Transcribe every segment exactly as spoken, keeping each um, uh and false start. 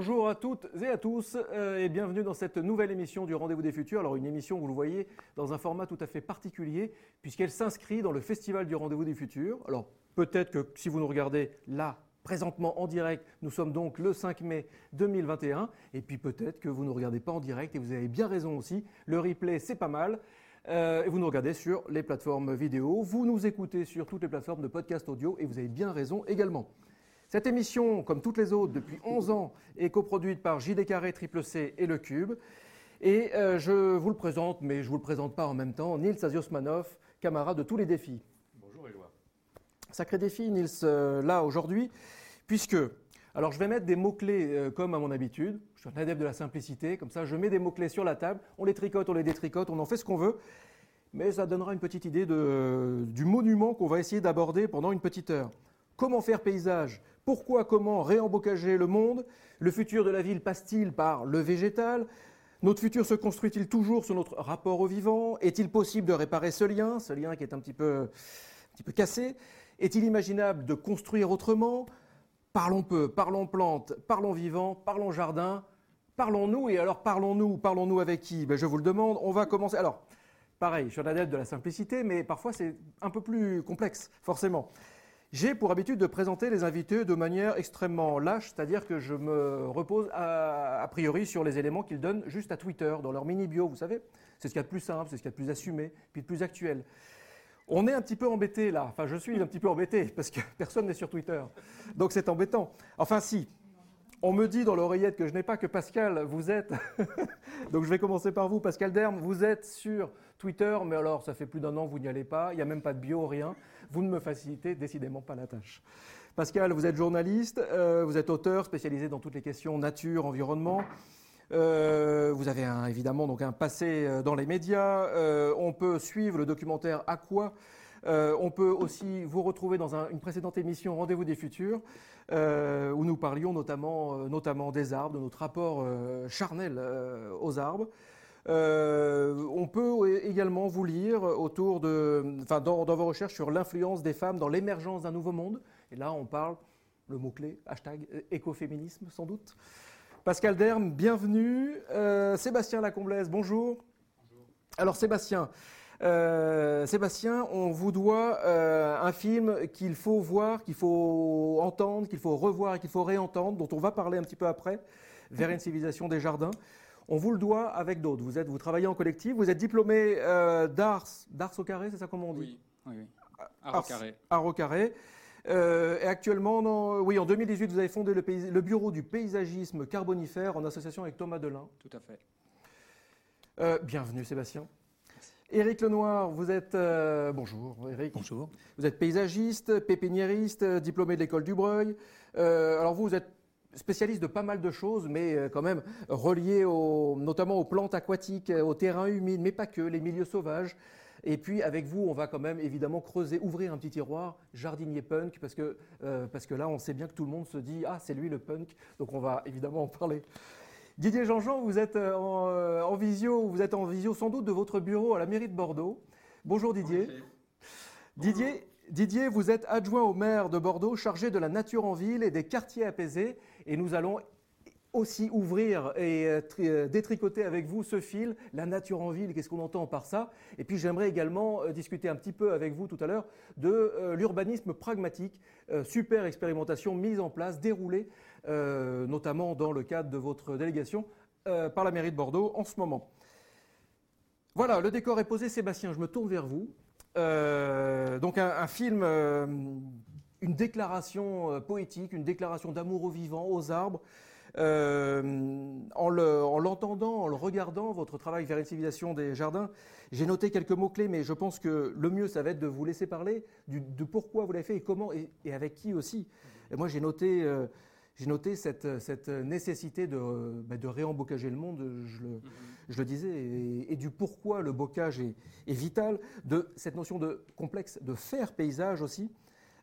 Bonjour à toutes et à tous euh, et bienvenue dans cette nouvelle émission du Rendez-vous des Futurs. Alors une émission, vous le voyez, dans un format tout à fait particulier puisqu'elle s'inscrit dans le Festival du Rendez-vous des Futurs. Alors peut-être que si vous nous regardez là, présentement en direct, nous sommes donc le cinq mai deux mille vingt et un et puis peut-être que vous ne nous regardez pas en direct et vous avez bien raison aussi, le replay c'est pas mal. Euh, et vous nous regardez sur les plateformes vidéo, vous nous écoutez sur toutes les plateformes de podcast audio et vous avez bien raison également. Cette émission, comme toutes les autres, depuis onze ans, est coproduite par J D Carré, Triple C et Le Cube. Et euh, je vous le présente, mais je ne vous le présente pas en même temps, Nils Aziosmanov, camarade de tous les défis. Bonjour Éloi. Sacré défi, Nils, euh, là aujourd'hui, puisque... Alors je vais mettre des mots-clés euh, comme à mon habitude, je suis un adepte de la simplicité, comme ça je mets des mots-clés sur la table, on les tricote, on les détricote, on en fait ce qu'on veut, mais ça donnera une petite idée de, euh, du monument qu'on va essayer d'aborder pendant une petite heure. Comment faire paysage ? Pourquoi, comment réembocager le monde ? Le futur de la ville passe-t-il par le végétal ? Notre futur se construit-il toujours sur notre rapport au vivant ? Est-il possible de réparer ce lien ? Ce lien qui est un petit peu, un petit peu cassé. Est-il imaginable de construire autrement ? Parlons peu, parlons plantes, parlons vivant, parlons jardin, parlons-nous. Et alors parlons-nous, parlons-nous avec qui ? Ben, je vous le demande, on va commencer. Alors, pareil, je suis un adepte de la simplicité, mais parfois c'est un peu plus complexe, forcément. J'ai pour habitude de présenter les invités de manière extrêmement lâche, c'est-à-dire que je me repose à, a priori sur les éléments qu'ils donnent juste à Twitter, dans leur mini-bio, vous savez. C'est ce qu'il y a de plus simple, c'est ce qu'il y a de plus assumé, puis de plus actuel. On est un petit peu embêté là, enfin je suis un petit peu embêté, parce que personne n'est sur Twitter, donc c'est embêtant. Enfin si, on me dit dans l'oreillette que je n'ai pas que Pascal, vous êtes, donc je vais commencer par vous, Pascal d'Erm, vous êtes sur Twitter, mais alors ça fait plus d'un an que vous n'y allez pas, il n'y a même pas de bio, rien. Vous ne me facilitez décidément pas la tâche. Pascal, vous êtes journaliste, euh, vous êtes auteur spécialisé dans toutes les questions nature, environnement. Euh, vous avez un, évidemment donc un passé dans les médias. Euh, on peut suivre le documentaire « À quoi ». Euh, on peut aussi vous retrouver dans un, une précédente émission « Rendez-vous des futurs » euh, où nous parlions notamment, euh, notamment des arbres, de notre rapport euh, charnel euh, aux arbres. Euh, on peut également vous lire autour de, enfin, dans, dans vos recherches sur l'influence des femmes dans l'émergence d'un nouveau monde. Et là, on parle, le mot-clé, hashtag écoféminisme, sans doute. Pascal d'Erm, bienvenue. Euh, Sébastien Lacomblaise, bonjour. Bonjour. Alors Sébastien, euh, Sébastien, on vous doit euh, un film qu'il faut voir, qu'il faut entendre, qu'il faut revoir et qu'il faut réentendre, dont on va parler un petit peu après, « Vers une civilisation des jardins ». On vous le doit avec d'autres. Vous, êtes, vous travaillez en collectif, vous êtes diplômé euh, d'Ars, d'Ars au carré, c'est ça comment on dit ? Oui, oui, oui. Ars au carré. Ars au carré. Euh, et actuellement, non, oui, en deux mille dix-huit, vous avez fondé le, pays, le bureau du paysagisme carbonifère en association avec Thomas Delin. Tout à fait. Euh, bienvenue Sébastien. Merci. Éric Lenoir, vous êtes... Euh, bonjour Éric. Bonjour. Vous êtes paysagiste, pépiniériste, diplômé de l'école du Breuil. Euh, alors vous, vous êtes... spécialiste de pas mal de choses, mais quand même relié au, notamment aux plantes aquatiques, aux terrains humides, mais pas que, les milieux sauvages. Et puis avec vous, on va quand même évidemment creuser, ouvrir un petit tiroir, jardinier punk, parce que, euh, parce que là, on sait bien que tout le monde se dit « Ah, c'est lui le punk », donc on va évidemment en parler. Didier Jean-Jean, vous êtes en, en visio, vous êtes en visio sans doute de votre bureau à la mairie de Bordeaux. Bonjour Didier. Okay. Didier. Bonjour. Didier, vous êtes adjoint au maire de Bordeaux, chargé de la nature en ville et des quartiers apaisés. Et nous allons aussi ouvrir et détricoter avec vous ce fil, la nature en ville, qu'est-ce qu'on entend par ça ? Et puis j'aimerais également discuter un petit peu avec vous tout à l'heure de l'urbanisme pragmatique, super expérimentation mise en place, déroulée, notamment dans le cadre de votre délégation par la mairie de Bordeaux en ce moment. Voilà, le décor est posé. Sébastien, je me tourne vers vous. Euh, donc un, un film, euh, une déclaration euh, poétique, une déclaration d'amour aux vivants, aux arbres. Euh, en, le, en l'entendant, en le regardant, votre travail vers une civilisation des jardins, j'ai noté quelques mots-clés, mais je pense que le mieux, ça va être de vous laisser parler du, de pourquoi vous l'avez fait et comment et, et avec qui aussi. Et moi, j'ai noté, euh, j'ai noté cette, cette nécessité de, euh, bah, de réembocager le monde, je le, mmh. je le disais, et, et du pourquoi le bocage est, est vital, de cette notion de complexe, de faire paysage aussi.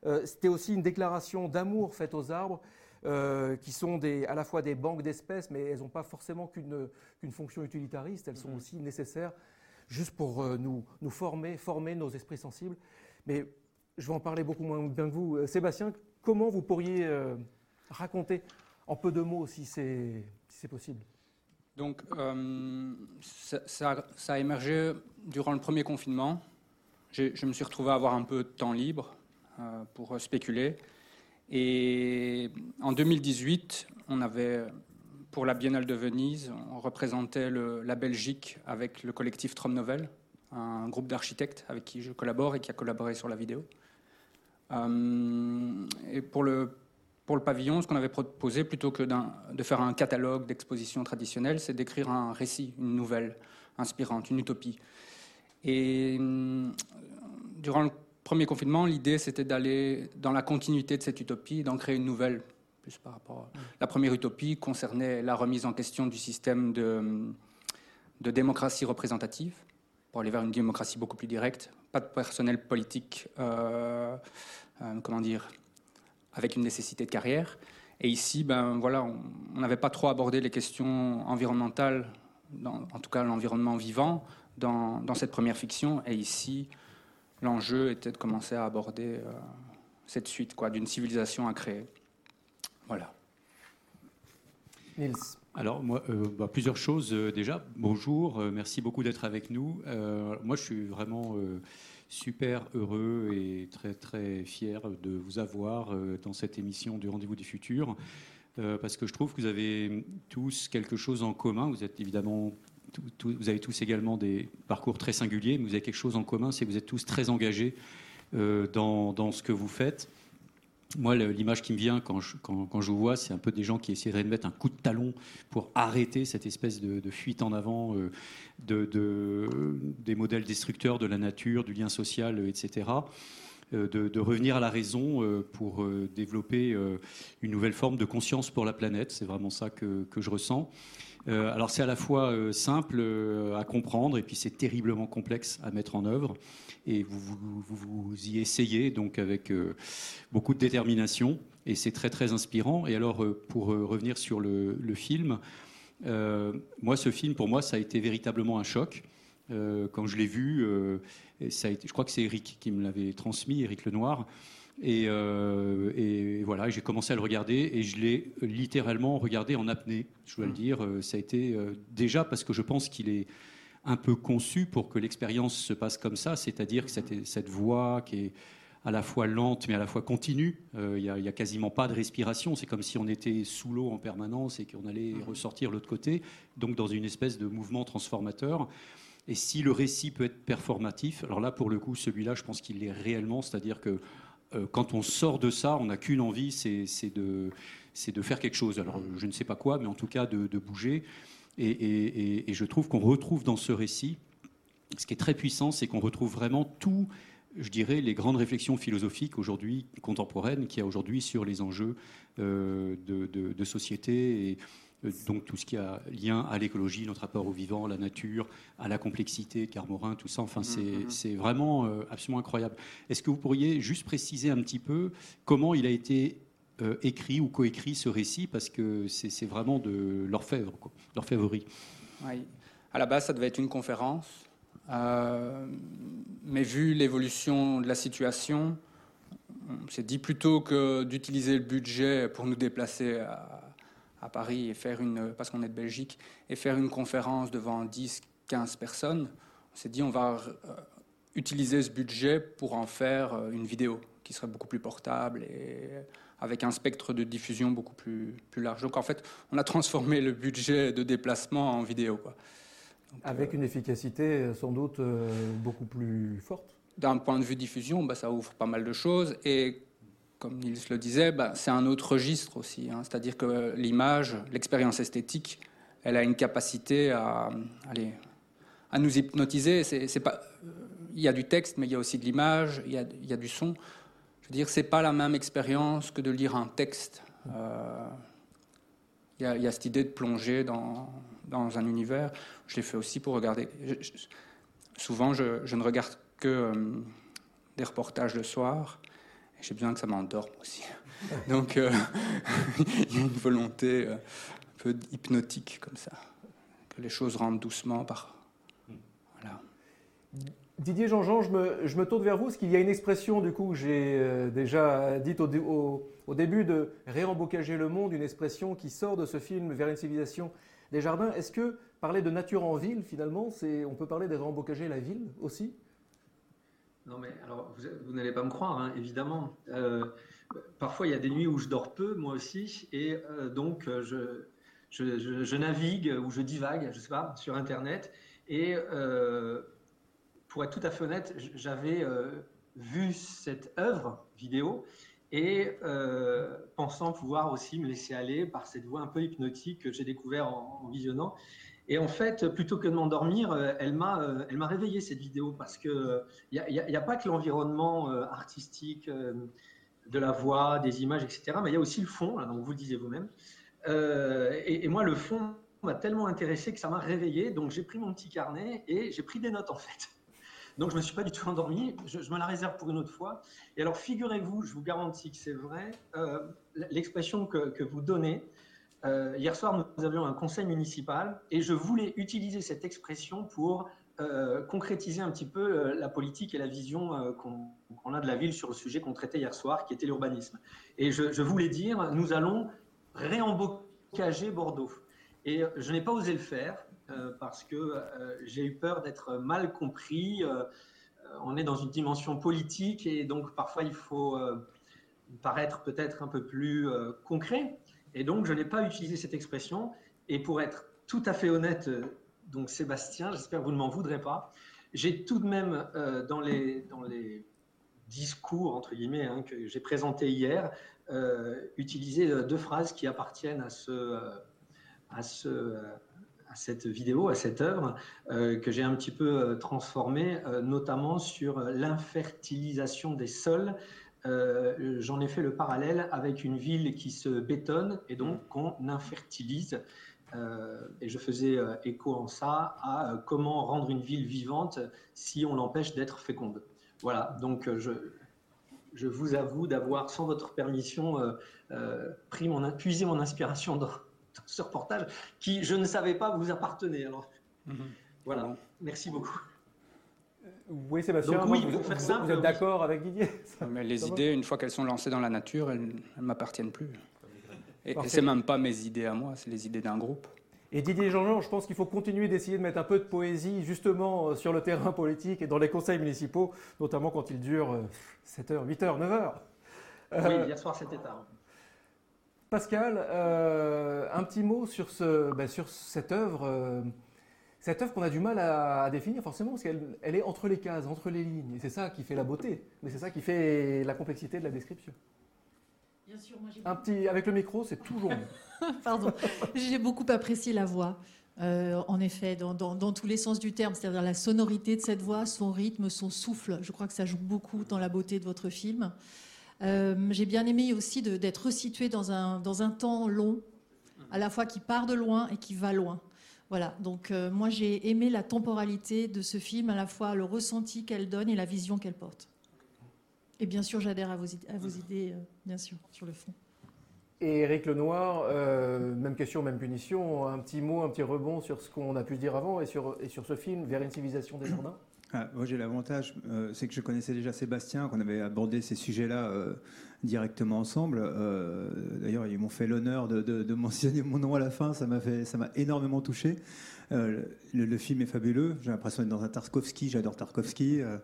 Euh, c'était aussi une déclaration d'amour faite aux arbres, euh, qui sont des, à la fois des banques d'espèces, mais elles n'ont pas forcément qu'une, qu'une fonction utilitariste, elles sont mmh. aussi nécessaires juste pour euh, nous, nous former, former nos esprits sensibles. Mais je vais en parler beaucoup moins bien que vous. Sébastien, comment vous pourriez... Euh, raconter en peu de mots, si c'est, si c'est possible. Donc, euh, ça, ça, ça a émergé durant le premier confinement. Je, je me suis retrouvé à avoir un peu de temps libre euh, pour spéculer. Et en deux mille dix-huit, on avait, pour la Biennale de Venise, on représentait le, la Belgique avec le collectif Tromnovel, un groupe d'architectes avec qui je collabore et qui a collaboré sur la vidéo. Euh, et pour le... Pour le pavillon, ce qu'on avait proposé, plutôt que d'un, de faire un catalogue d'expositions traditionnelles, c'est d'écrire un récit, une nouvelle inspirante, une utopie. Et durant le premier confinement, l'idée, c'était d'aller dans la continuité de cette utopie, d'en créer une nouvelle. Plus par rapport à... La première utopie concernait la remise en question du système de, de démocratie représentative, pour aller vers une démocratie beaucoup plus directe, pas de personnel politique, euh, euh, comment dire... avec une nécessité de carrière. Et ici, ben, voilà, on n'avait pas trop abordé les questions environnementales, dans, en tout cas l'environnement vivant, dans, dans cette première fiction. Et ici, l'enjeu était de commencer à aborder euh, cette suite quoi, d'une civilisation à créer. Voilà. Nils. Alors, moi, euh, bah, plusieurs choses euh, déjà. Bonjour, euh, merci beaucoup d'être avec nous. Euh, moi, je suis vraiment... Euh, super heureux et très très fier de vous avoir dans cette émission du Rendez-vous des Futurs, parce que je trouve que vous avez tous quelque chose en commun. Vous êtes évidemment, vous avez tous également des parcours très singuliers, mais vous avez quelque chose en commun, c'est que vous êtes tous très engagés dans dans ce que vous faites. Moi, l'image qui me vient quand je, quand, quand je vous vois, c'est un peu des gens qui essaieraient de mettre un coup de talon pour arrêter cette espèce de, de fuite en avant euh, de, de, des modèles destructeurs de la nature, du lien social, euh, et cetera, euh, de, de revenir à la raison euh, pour euh, développer euh, une nouvelle forme de conscience pour la planète. C'est vraiment ça que, que je ressens. Euh, alors, c'est à la fois euh, simple euh, à comprendre et puis c'est terriblement complexe à mettre en œuvre. Et vous, vous, vous, vous y essayez donc avec euh, beaucoup de détermination et c'est très très inspirant. Et alors euh, pour euh, revenir sur le, le film, euh, moi ce film pour moi ça a été véritablement un choc euh, quand je l'ai vu. Euh, ça a été, je crois que c'est Éric qui me l'avait transmis, Éric Lenoir. Et, euh, et voilà, j'ai commencé à le regarder et je l'ai littéralement regardé en apnée. Je dois le dire, ça a été euh, déjà parce que je pense qu'il est un peu conçu pour que l'expérience se passe comme ça, c'est-à-dire que cette, cette voix qui est à la fois lente mais à la fois continue, il euh, n'y a, y a quasiment pas de respiration, c'est comme si on était sous l'eau en permanence et qu'on allait ressortir de l'autre côté, donc dans une espèce de mouvement transformateur. Et si le récit peut être performatif, alors là pour le coup celui-là je pense qu'il l'est réellement, c'est-à-dire que euh, quand on sort de ça, on n'a qu'une envie, c'est, c'est, de, c'est de faire quelque chose, alors je ne sais pas quoi, mais en tout cas de, de bouger. Et, et, et, et je trouve qu'on retrouve dans ce récit, ce qui est très puissant, c'est qu'on retrouve vraiment tout, je dirais, les grandes réflexions philosophiques aujourd'hui, contemporaines, qu'il y a aujourd'hui sur les enjeux euh, de, de, de société, et euh, donc tout ce qui a lien à l'écologie, notre rapport au vivant, à la nature, à la complexité, Carmorin, tout ça, enfin c'est, mm-hmm. c'est vraiment euh, absolument incroyable. Est-ce que vous pourriez juste préciser un petit peu comment il a été... Euh, écrit ou coécrit ce récit, parce que c'est, c'est vraiment de l'orfèvre, quoi, l'orfèvrerie. Oui. À la base, ça devait être une conférence, euh, mais vu l'évolution de la situation, on s'est dit plutôt que d'utiliser le budget pour nous déplacer à, à Paris et faire une, parce qu'on est de Belgique, et faire une conférence devant dix à quinze personnes, on s'est dit on va euh, utiliser ce budget pour en faire une vidéo qui serait beaucoup plus portable et avec un spectre de diffusion beaucoup plus, plus large. Donc en fait, on a transformé le budget de déplacement en vidéo, quoi. Donc, avec euh, une efficacité sans doute euh, beaucoup plus forte. D'un point de vue diffusion, bah, ça ouvre pas mal de choses. Et comme Nils le disait, bah, c'est un autre registre aussi, hein. C'est-à-dire que l'image, l'expérience esthétique, elle a une capacité à, allez, à nous hypnotiser. C'est, c'est pas, il y a du texte, mais il y a aussi de l'image, il y a, il y a du son. Je veux dire, c'est pas la même expérience que de lire un texte. Il euh, y, y a cette idée de plonger dans, dans un univers. Je l'ai fait aussi pour regarder. Je, je, souvent, je, je ne regarde que euh, des reportages le soir. Et j'ai besoin que ça m'endorme aussi. Donc, euh, il y a une volonté euh, un peu hypnotique comme ça, que les choses rentrent doucement par. Voilà. Didier Jean-Jean, je me, je me tourne vers vous parce qu'il y a une expression du coup que j'ai euh, déjà dite au, au, au début de réembocager le monde, une expression qui sort de ce film Vers une civilisation des jardins. Est-ce que parler de nature en ville, finalement, c'est, on peut parler de réembocager la ville aussi? Non mais alors vous, vous n'allez pas me croire, hein, évidemment. Euh, parfois il y a des nuits où je dors peu, moi aussi, et euh, donc je, je, je, je navigue ou je divague, je sais pas, sur Internet. Et euh, pour être tout à fait honnête, j'avais euh, vu cette œuvre vidéo et euh, pensant pouvoir aussi me laisser aller par cette voix un peu hypnotique que j'ai découvert en, en visionnant. Et en fait, plutôt que de m'endormir, elle m'a, elle m'a réveillé cette vidéo parce que il n'y a, a, a pas que l'environnement artistique de la voix, des images, et cetera. Mais il y a aussi le fond, là, donc vous le disiez vous-même. Euh, et, et moi, le fond m'a tellement intéressé que ça m'a réveillé. Donc j'ai pris mon petit carnet et j'ai pris des notes en fait. Donc je ne me suis pas du tout endormi. Je, je me la réserve pour une autre fois. Et alors figurez-vous, je vous garantis que c'est vrai. Euh, l'expression que, que vous donnez. Euh, hier soir, nous avions un conseil municipal et je voulais utiliser cette expression pour euh, concrétiser un petit peu euh, la politique et la vision euh, qu'on, qu'on a de la ville sur le sujet qu'on traitait hier soir, qui était l'urbanisme. Et je, je voulais dire, nous allons réembocager Bordeaux. Et je n'ai pas osé le faire euh, parce que euh, j'ai eu peur d'être mal compris. Euh, on est dans une dimension politique et donc parfois il faut euh, paraître peut-être un peu plus euh, concret. Et donc, je n'ai pas utilisé cette expression. Et pour être tout à fait honnête, donc Sébastien, j'espère que vous ne m'en voudrez pas, j'ai tout de même, euh, dans, les, dans les discours, entre guillemets, hein, que j'ai présentés hier, euh, utilisé deux phrases qui appartiennent à, ce, à, ce, à cette vidéo, à cette œuvre, euh, que j'ai un petit peu transformée, euh, notamment sur l'infertilisation des sols. Euh, j'en ai fait le parallèle avec une ville qui se bétonne et donc qu'on infertilise. Euh, et je faisais euh, écho en ça à euh, comment rendre une ville vivante si on l'empêche d'être féconde. Voilà, donc euh, je, je vous avoue d'avoir, sans votre permission, euh, euh, pris mon, puisé mon inspiration dans, dans ce reportage qui, je ne savais pas, vous appartenait. Alors, mm-hmm. Voilà, merci beaucoup. Oui, Sébastien, donc, oui, vous, vous, simple, vous êtes oui. D'accord avec Didier? Mais les ça idées, une fois qu'elles sont lancées dans la nature, elles ne m'appartiennent plus. Et ce n'est même pas mes idées à moi, c'est les idées d'un groupe. Et Didier Jean-Jean, je pense qu'il faut continuer d'essayer de mettre un peu de poésie justement sur le terrain politique et dans les conseils municipaux, notamment quand ils durent sept heures, huit heures, neuf heures. Oui, euh, hier soir c'était tard. Pascal, euh, un petit mot sur, ce, ben, sur cette œuvre euh, Cette œuvre qu'on a du mal à, à définir forcément parce qu'elle elle est entre les cases, entre les lignes. Et c'est ça qui fait la beauté, mais c'est ça qui fait la complexité de la description. Bien sûr, moi j'ai... Un petit, avec le micro, c'est toujours mieux. Pardon, j'ai beaucoup apprécié la voix. Euh, en effet, dans, dans, dans tous les sens du terme, c'est-à-dire la sonorité de cette voix, son rythme, son souffle. Je crois que ça joue beaucoup dans la beauté de votre film. Euh, j'ai bien aimé aussi de, d'être resitué dans un, dans un temps long, à la fois qui part de loin et qui va loin. Voilà, donc euh, moi j'ai aimé la temporalité de ce film, à la fois le ressenti qu'elle donne et la vision qu'elle porte. Et bien sûr, j'adhère à vos, id- à vos idées, euh, bien sûr, sur le fond. Et Éric Lenoir, euh, même question, même punition, un petit mot, un petit rebond sur ce qu'on a pu dire avant et sur, et sur ce film, Vers une civilisation des jardins. Ah, moi j'ai l'avantage, euh, c'est que je connaissais déjà Sébastien, qu'on avait abordé ces sujets-là euh, directement ensemble. Euh, d'ailleurs, ils m'ont fait l'honneur de, de, de mentionner mon nom à la fin, ça m'a, fait, ça m'a énormément touché. Euh, le, le film est fabuleux, j'ai l'impression d'être dans un Tarkovsky, j'adore Tarkovsky, euh,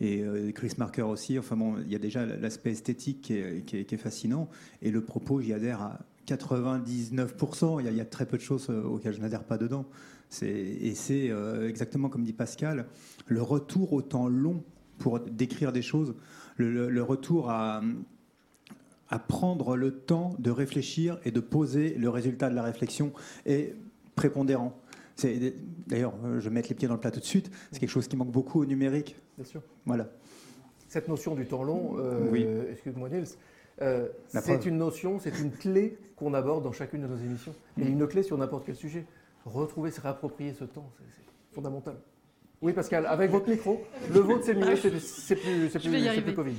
et euh, Chris Marker aussi. Enfin bon, il y a déjà l'aspect esthétique qui est, qui est, qui est fascinant, et le propos, j'y adhère à quatre-vingt-dix-neuf pour cent, il y, y a très peu de choses auxquelles je n'adhère pas dedans. C'est, et c'est euh, exactement comme dit Pascal, le retour au temps long pour décrire des choses, le, le, le retour à, à prendre le temps de réfléchir et de poser le résultat de la réflexion est prépondérant. C'est, d'ailleurs, je vais mettre les pieds dans le plat tout de suite, c'est quelque chose qui manque beaucoup au numérique. Bien sûr. Voilà. Cette notion du temps long, euh, oui. excuse-moi Nils, Euh, c'est preuve. Une notion, c'est une clé qu'on aborde dans chacune de nos émissions. Et une clé sur n'importe quel sujet. Retrouver, se réapproprier ce temps, c'est, c'est fondamental. Oui, Pascal, avec votre micro, le vôtre, c'est mieux, c'est, c'est plus, c'est plus, c'est plus Covid.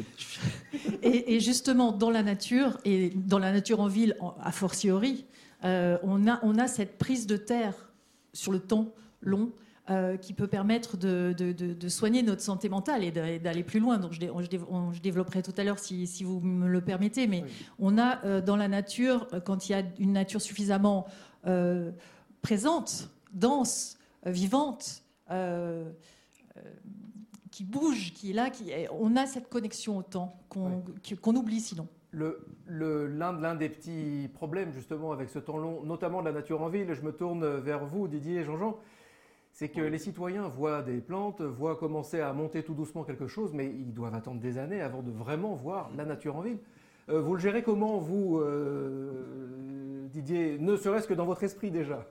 Et, et justement, dans la nature, et dans la nature en ville, a fortiori, euh, on, a, on a cette prise de terre sur le temps long, euh, qui peut permettre de, de, de, de soigner notre santé mentale et d'aller plus loin. Donc, je, dé, on, je, dé, on, je développerai tout à l'heure si, si vous me le permettez, mais oui. On a euh, dans la nature, quand il y a une nature suffisamment euh, présente, dense, vivante, euh, euh, qui bouge, qui est là, qui, on a cette connexion au temps qu'on, oui. qu'on oublie sinon. Le, le, l'un, l'un des petits problèmes justement avec ce temps long, notamment de la nature en ville, je me tourne vers vous Didier et Jean-Jean, c'est que oui. les citoyens voient des plantes, voient commencer à monter tout doucement quelque chose, mais ils doivent attendre des années avant de vraiment voir la nature en ville. Euh, vous le gérez comment vous, euh, Didier, ne serait-ce que dans votre esprit déjà ?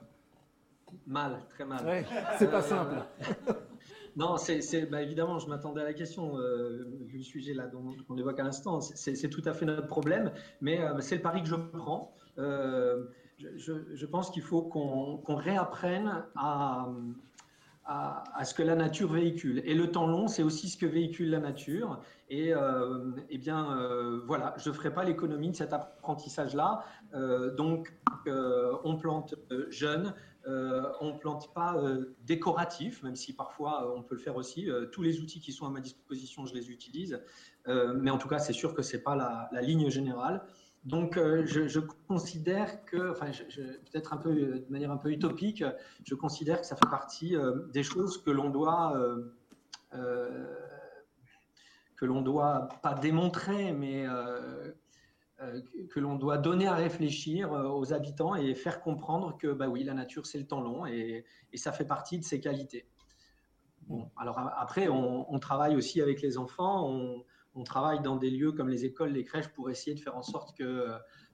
Mal, très mal. Ouais, c'est pas euh, simple. Non, c'est, c'est bah, évidemment, je m'attendais à la question, euh, vu le sujet là dont on évoque à l'instant, c'est, c'est tout à fait notre problème, mais euh, c'est le pari que je prends. Euh, je, je, je pense qu'il faut qu'on, qu'on réapprenne à, à, à ce que la nature véhicule. Et le temps long, c'est aussi ce que véhicule la nature. Et euh, eh bien, euh, voilà, je ne ferai pas l'économie de cet apprentissage-là. Euh, donc, euh, on plante euh, jeune. Euh, on ne plante pas euh, décoratif, même si parfois euh, on peut le faire aussi. Euh, tous les outils qui sont à ma disposition, je les utilise. Euh, mais en tout cas, c'est sûr que ce n'est pas la, la ligne générale. Donc, euh, je, je considère que, enfin, je, je, peut-être un peu, euh, de manière un peu utopique, je considère que ça fait partie euh, des choses que l'on doit, euh, euh, que l'on doit pas démontrer, mais euh, que l'on doit donner à réfléchir aux habitants et faire comprendre que bah oui, la nature, c'est le temps long et, et ça fait partie de ses qualités. Bon, alors après, on, on travaille aussi avec les enfants, on, on travaille dans des lieux comme les écoles, les crèches, pour essayer de faire en sorte que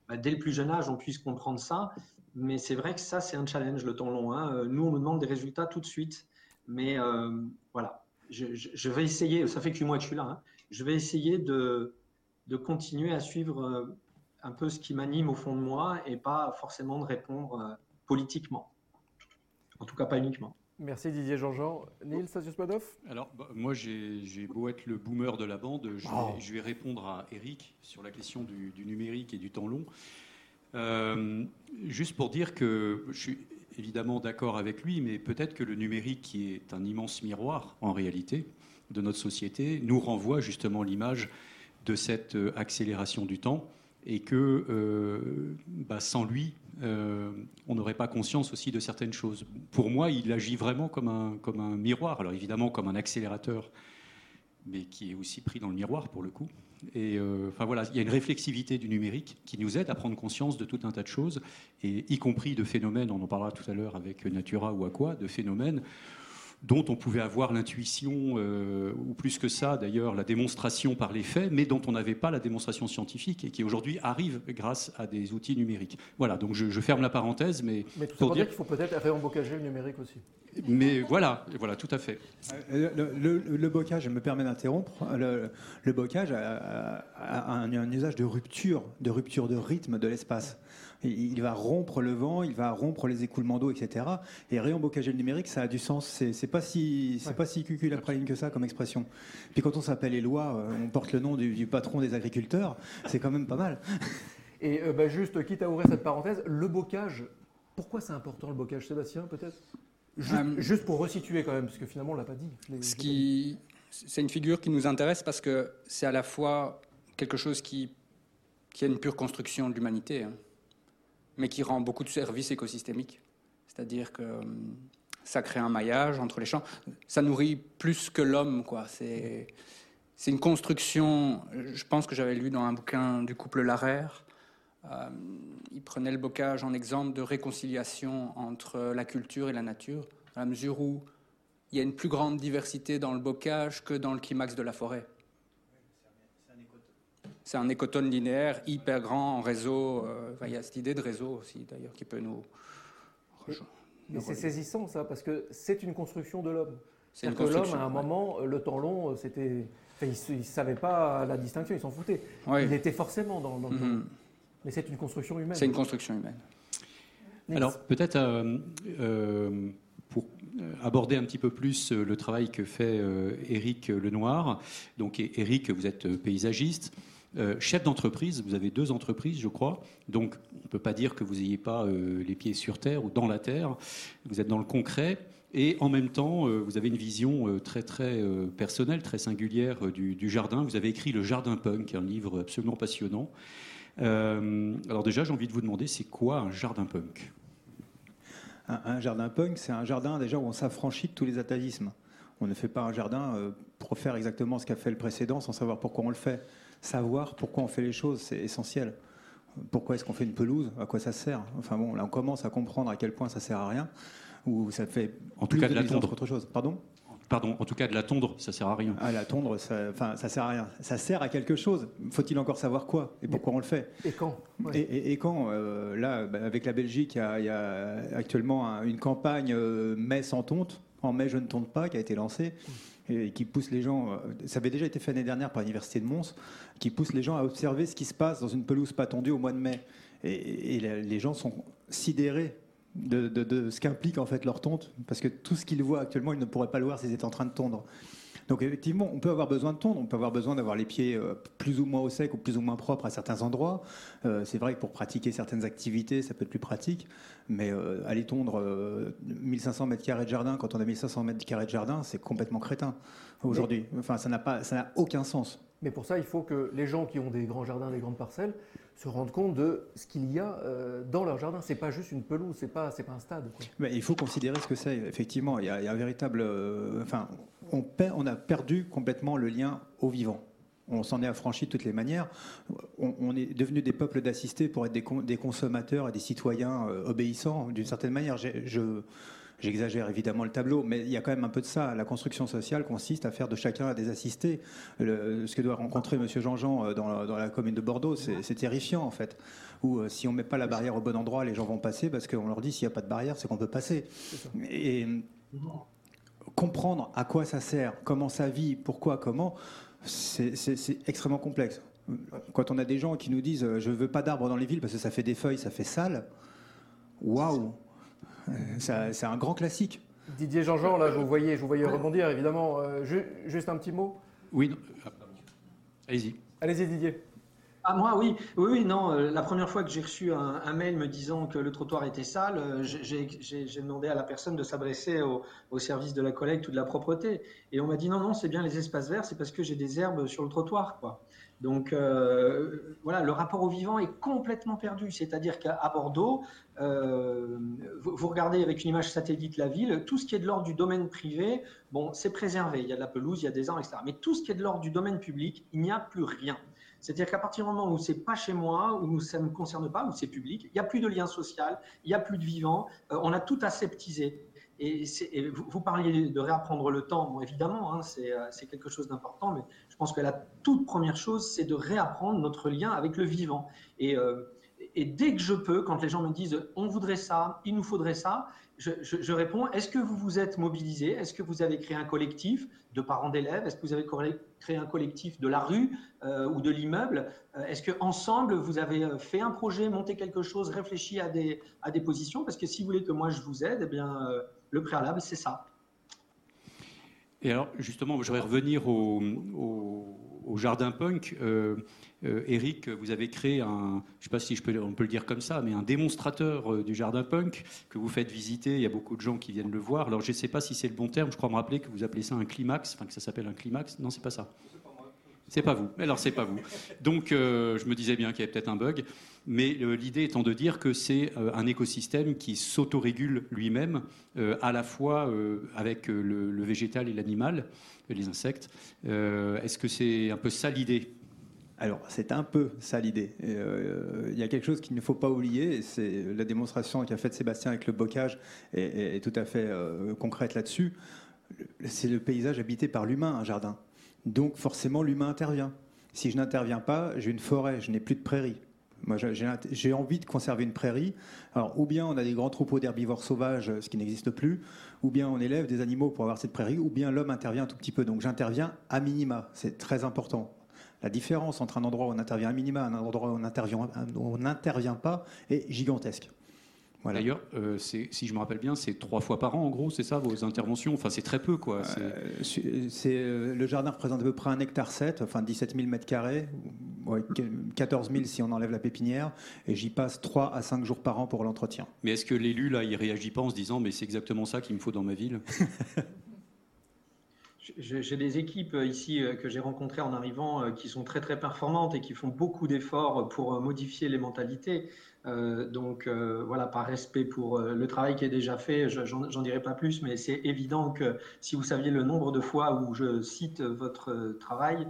bah, dès le plus jeune âge, on puisse comprendre ça. Mais c'est vrai que ça, c'est un challenge, le temps long. Hein. Nous, on nous demande des résultats tout de suite. Mais euh, voilà, je, je, je vais essayer, ça fait que moi, je suis là, hein. Je vais essayer de... de continuer à suivre un peu ce qui m'anime au fond de moi et pas forcément de répondre politiquement. En tout cas, pas uniquement. Merci Didier Jean-Jean. Nils Aziosmanov ? Alors, bah, moi, j'ai, j'ai beau être le boomer de la bande, je, oh. vais, je vais répondre à Éric sur la question du, du numérique et du temps long. Euh, juste pour dire que je suis évidemment d'accord avec lui, mais peut-être que le numérique, qui est un immense miroir, en réalité, de notre société, nous renvoie justement l'image de cette accélération du temps et que euh, bah, sans lui, euh, on n'aurait pas conscience aussi de certaines choses. Pour moi, il agit vraiment comme un, comme un miroir, alors évidemment comme un accélérateur, mais qui est aussi pris dans le miroir pour le coup. Et euh, enfin voilà, il y a une réflexivité du numérique qui nous aide à prendre conscience de tout un tas de choses, et y compris de phénomènes, on en parlera tout à l'heure avec Natura ou À quoi, de phénomènes dont on pouvait avoir l'intuition, euh, ou plus que ça d'ailleurs, la démonstration par les faits, mais dont on n'avait pas la démonstration scientifique et qui aujourd'hui arrive grâce à des outils numériques. Voilà, donc je, je ferme la parenthèse. Mais, mais tout ça pour dire qu'il faut peut-être réembocager le numérique aussi. Mais voilà, voilà, tout à fait. Le, le, le bocage, je me permets d'interrompre, le, le bocage a, a un, un usage de rupture, de rupture de rythme de l'espace. Il va rompre le vent, il va rompre les écoulements d'eau, et cetera. Et réembocager le numérique, ça a du sens. C'est, c'est pas si, c'est ouais. pas si cucul après ligne que ça comme expression. Puis quand on s'appelle Éloi, on porte le nom du, du patron des agriculteurs. C'est quand même pas mal. Et euh, bah, juste, quitte à ouvrir cette parenthèse, le bocage. Pourquoi c'est important le bocage, Sébastien, peut-être ? Juste, um, juste pour resituer quand même, parce que finalement on l'a pas dit. Les, ce qui, c'est une figure qui nous intéresse parce que c'est à la fois quelque chose qui, qui est une pure construction de l'humanité. Hein. Mais qui rend beaucoup de services écosystémiques. C'est-à-dire que ça crée un maillage entre les champs. Ça nourrit plus que l'homme, quoi. C'est, c'est une construction... Je pense que j'avais lu dans un bouquin du couple Larrère. Euh, il prenait le bocage en exemple de réconciliation entre la culture et la nature, à la mesure où il y a une plus grande diversité dans le bocage que dans le climax de la forêt. C'est un écotone linéaire hyper grand en réseau. Enfin, il y a cette idée de réseau aussi, d'ailleurs, qui peut nous rejoindre. Et c'est saisissant, ça, parce que c'est une construction de l'homme. C'est une construction. L'homme, à un moment, ouais. le temps long, c'était... Enfin, il ne savait pas la distinction, il s'en foutait. Ouais. Il était forcément dans, dans le temps. Mm-hmm. Mais c'est une construction humaine. C'est une construction humaine. Next. Alors, peut-être... Euh, euh, pour aborder un petit peu plus le travail que fait euh, Éric Lenoir. Donc, Éric, vous êtes paysagiste. Euh, chef d'entreprise, vous avez deux entreprises, je crois. Donc, on ne peut pas dire que vous n'ayez pas euh, les pieds sur terre ou dans la terre. Vous êtes dans le concret. Et en même temps, euh, vous avez une vision euh, très, très euh, personnelle, très singulière euh, du, du jardin. Vous avez écrit Le Jardin Punk, un livre absolument passionnant. Euh, alors déjà, j'ai envie de vous demander, c'est quoi un jardin punk ? un, un jardin punk, c'est un jardin déjà où on s'affranchit de tous les atavismes. On ne fait pas un jardin euh, pour faire exactement ce qu'a fait le précédent, sans savoir pourquoi on le fait. Savoir pourquoi on fait les choses, c'est essentiel. Pourquoi est-ce qu'on fait une pelouse ? À quoi ça sert ? Enfin bon, là on commence à comprendre à quel point ça sert à rien. Ou ça fait en tout cas de, de la tondre. Autre chose. Pardon. Pardon. En tout cas de la tondre, ça sert à rien. Ah, la tondre, ça, enfin, ça sert à rien. Ça sert à quelque chose. Faut-il encore savoir quoi et pourquoi on le fait ? Et quand ? Ouais. Et, et, et quand euh, là, bah, avec la Belgique, il y, y a actuellement un, une campagne euh, mai sans tonte. En mai, je ne tonte pas, qui a été lancée et qui pousse les gens. Ça avait déjà été fait l'année dernière par l'université de Mons, qui pousse les gens à observer ce qui se passe dans une pelouse pas tondue au mois de mai. Et, et les gens sont sidérés. De, de, de ce qu'implique en fait leur tonte, parce que tout ce qu'ils voient actuellement, ils ne pourraient pas le voir s'ils étaient en train de tondre. Donc effectivement, on peut avoir besoin de tondre, on peut avoir besoin d'avoir les pieds euh, plus ou moins au sec ou plus ou moins propres à certains endroits. Euh, c'est vrai que pour pratiquer certaines activités, ça peut être plus pratique, mais euh, aller tondre euh, mille cinq cents mètres carrés de jardin quand on a mille cinq cents mètres carrés de jardin, c'est complètement crétin aujourd'hui. Mais... Enfin, ça n'a pas, ça n'a aucun sens. Mais pour ça, il faut que les gens qui ont des grands jardins, des grandes parcelles, se rendre compte de ce qu'il y a dans leur jardin. C'est pas juste une pelouse, c'est pas c'est pas un stade. Quoi. Mais il faut considérer ce que c'est. Effectivement, il y a, il y a un véritable. Euh, enfin, on, per, on a perdu complètement le lien au vivant. On s'en est affranchi de toutes les manières. On, on est devenu des peuples d'assistés pour être des, des consommateurs et des citoyens euh, obéissants d'une certaine manière. J'ai, je J'exagère évidemment le tableau, mais il y a quand même un peu de ça. La construction sociale consiste à faire de chacun des assistés. Le, ce que doit rencontrer M. Jean-Jean dans, dans la commune de Bordeaux, c'est, c'est terrifiant en fait. Où si on ne met pas la barrière au bon endroit, les gens vont passer parce qu'on leur dit s'il n'y a pas de barrière, c'est qu'on peut passer. Et comprendre à quoi ça sert, comment ça vit, pourquoi, comment, c'est, c'est, c'est extrêmement complexe. Quand on a des gens qui nous disent « je ne veux pas d'arbres dans les villes parce que ça fait des feuilles, ça fait sale », waouh ! Ça, c'est un grand classique. Didier Jean-Jean, là, je vous voyais, je vous voyais rebondir, évidemment. Euh, ju- juste un petit mot ? Oui. Non. Allez-y. Allez-y, Didier. Ah, moi, oui. Oui, oui, non. La première fois que j'ai reçu un, un mail me disant que le trottoir était sale, j'ai, j'ai, j'ai demandé à la personne de s'adresser au, au service de la collecte ou de la propreté. Et on m'a dit non, non, c'est bien les espaces verts, c'est parce que j'ai des herbes sur le trottoir, quoi. Donc, euh, voilà, le rapport au vivant est complètement perdu. C'est-à-dire qu'à Bordeaux, euh, vous, vous regardez avec une image satellite la ville, tout ce qui est de l'ordre du domaine privé, bon, c'est préservé. Il y a de la pelouse, il y a des arbres, et cetera. Mais tout ce qui est de l'ordre du domaine public, il n'y a plus rien. C'est-à-dire qu'à partir du moment où c'est pas chez moi, où ça ne me concerne pas, où c'est public, il n'y a plus de lien social, il n'y a plus de vivant, euh, on a tout aseptisé. Et, c'est, et vous, vous parliez de réapprendre le temps, bon, évidemment, hein, c'est, c'est quelque chose d'important, mais je pense que la toute première chose, c'est de réapprendre notre lien avec le vivant. Et, euh, et dès que je peux, quand les gens me disent « on voudrait ça, il nous faudrait ça », je, je, je réponds « est-ce que vous vous êtes mobilisés ? Est-ce que vous avez créé un collectif de parents d'élèves ? Est-ce que vous avez créé un collectif de la rue euh, ou de l'immeuble ? Est-ce qu'ensemble, vous avez fait un projet, monté quelque chose, réfléchi à des, à des positions ? Parce que si vous voulez que moi je vous aide, eh bien… Euh, le préalable, c'est ça. Et alors, justement, je vais revenir au, au, au jardin punk. Euh, euh, Éric, vous avez créé un, je ne sais pas si je peux, on peut le dire comme ça, mais un démonstrateur euh, du jardin punk que vous faites visiter. Il y a beaucoup de gens qui viennent le voir. Alors, je ne sais pas si c'est le bon terme. Je crois me rappeler que vous appelez ça un climax, enfin que ça s'appelle un climax. Non, c'est pas ça. C'est pas vous. Alors, c'est pas vous. Donc, euh, je me disais bien qu'il y avait peut-être un bug. Mais euh, l'idée étant de dire que c'est euh, un écosystème qui s'autorégule lui-même, euh, à la fois euh, avec euh, le, le végétal et l'animal, les insectes. Euh, est-ce que c'est un peu ça l'idée ? Alors, c'est un peu ça l'idée. Il euh, y a quelque chose qu'il ne faut pas oublier, et c'est la démonstration qu'a faite Sébastien avec le bocage est, est, est tout à fait euh, concrète là-dessus. C'est le paysage habité par l'humain, un jardin. Donc forcément, l'humain intervient. Si je n'interviens pas, j'ai une forêt, je n'ai plus de prairie. Moi, j'ai, j'ai envie de conserver une prairie. Alors, ou bien on a des grands troupeaux d'herbivores sauvages, ce qui n'existe plus, ou bien on élève des animaux pour avoir cette prairie, ou bien l'homme intervient un tout petit peu. Donc j'interviens à minima, c'est très important. La différence entre un endroit où on intervient à minima et un endroit où on n'intervient, on n'intervient pas est gigantesque. Voilà. D'ailleurs, euh, c'est, si je me rappelle bien, c'est trois fois par an, en gros, c'est ça, vos interventions ? Enfin, c'est très peu, quoi. C'est... Euh, c'est, euh, le jardin représente à peu près un hectare sept, enfin dix-sept mille mètres carrés. ouais, quatorze mille si on enlève la pépinière, et j'y passe trois à cinq jours par an pour l'entretien. Mais est-ce que l'élu, là, il réagit pas en se disant « mais c'est exactement ça qu'il me faut dans ma ville » J'ai des équipes ici que j'ai rencontrées en arrivant qui sont très très performantes et qui font beaucoup d'efforts pour modifier les mentalités. Euh, donc euh, voilà, par respect pour le travail qui est déjà fait, je, j'en, j'en dirai pas plus, mais c'est évident que si vous saviez le nombre de fois où je cite votre travail,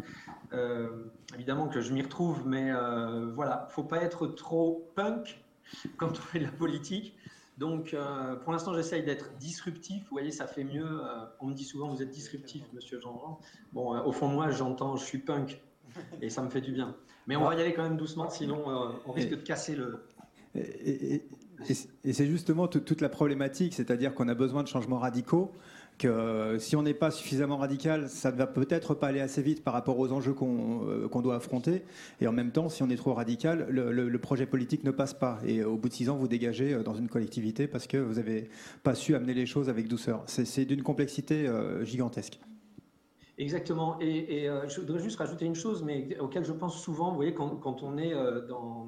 euh, évidemment que je m'y retrouve, mais euh, voilà, faut pas être trop punk quand on fait de la politique. Donc, euh, pour l'instant, j'essaye d'être disruptif. Vous voyez, ça fait mieux. Euh, on me dit souvent, vous êtes disruptif, monsieur Jean-Jean. Bon, euh, au fond, moi, j'entends, je suis punk. Et ça me fait du bien. Mais on va y aller quand même doucement, sinon euh, on risque de casser le... Et, et, et, et c'est justement tout, toute la problématique. C'est-à-dire qu'on a besoin de changements radicaux. Que si on n'est pas suffisamment radical, ça ne va peut-être pas aller assez vite par rapport aux enjeux qu'on, euh, qu'on doit affronter. Et en même temps, si on est trop radical, le, le, le projet politique ne passe pas. Et au bout de six ans, vous dégagez dans une collectivité parce que vous n'avez pas su amener les choses avec douceur. C'est, c'est d'une complexité euh, gigantesque. Exactement. Et, et euh, je voudrais juste rajouter une chose, mais auquel je pense souvent, vous voyez, quand, quand on est euh, dans,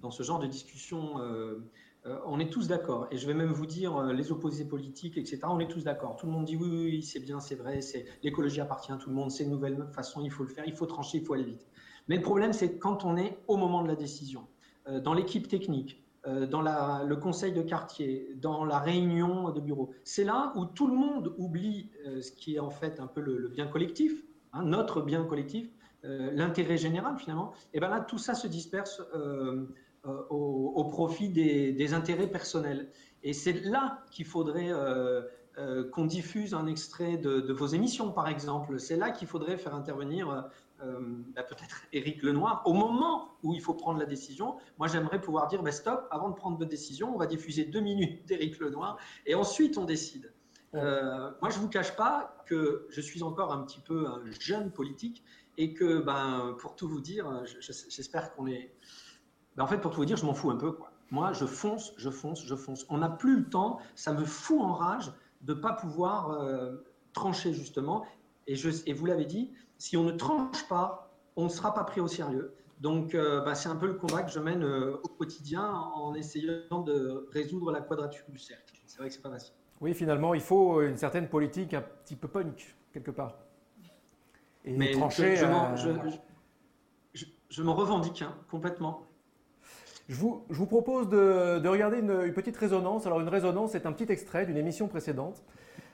dans ce genre de discussion... Euh, Euh, on est tous d'accord, et je vais même vous dire, euh, les opposés politiques, et cetera, on est tous d'accord. Tout le monde dit oui, oui, oui, c'est bien, c'est vrai, c'est... l'écologie appartient à tout le monde, c'est une nouvelle façon, il faut le faire, il faut trancher, il faut aller vite. Mais le problème, c'est quand on est au moment de la décision, euh, dans l'équipe technique, euh, dans la, le conseil de quartier, dans la réunion de bureau, c'est là où tout le monde oublie euh, ce qui est en fait un peu le, le bien collectif, hein, notre bien collectif, euh, l'intérêt général finalement, et bien là, tout ça se disperse... Euh, Au, au profit des, des intérêts personnels. Et c'est là qu'il faudrait euh, euh, qu'on diffuse un extrait de, de vos émissions, par exemple. C'est là qu'il faudrait faire intervenir euh, bah, peut-être Éric Lenoir au moment où il faut prendre la décision. Moi, j'aimerais pouvoir dire bah, « stop, avant de prendre votre décision, on va diffuser deux minutes d'Éric Lenoir et ensuite on décide ». Euh, moi, je ne vous cache pas que je suis encore un petit peu un jeune politique et que, ben, pour tout vous dire, je, je, j'espère qu'on est... Ben en fait, pour tout vous dire, je m'en fous un peu, quoi. Moi, je fonce, je fonce, je fonce. On n'a plus le temps, ça me fout en rage de ne pas pouvoir euh, trancher, justement. Et, je, et vous l'avez dit, si on ne tranche pas, on ne sera pas pris au sérieux. Donc, euh, ben, c'est un peu le combat que je mène euh, au quotidien en essayant de résoudre la quadrature du cercle. C'est vrai que c'est pas facile. Oui, finalement, il faut une certaine politique un petit peu punk, quelque part. Et mais trancher... Je, euh... je, je, je, je m'en revendique, hein, complètement. Je vous, je vous propose de, de regarder une, une petite résonance. Alors, une résonance, c'est un petit extrait d'une émission précédente.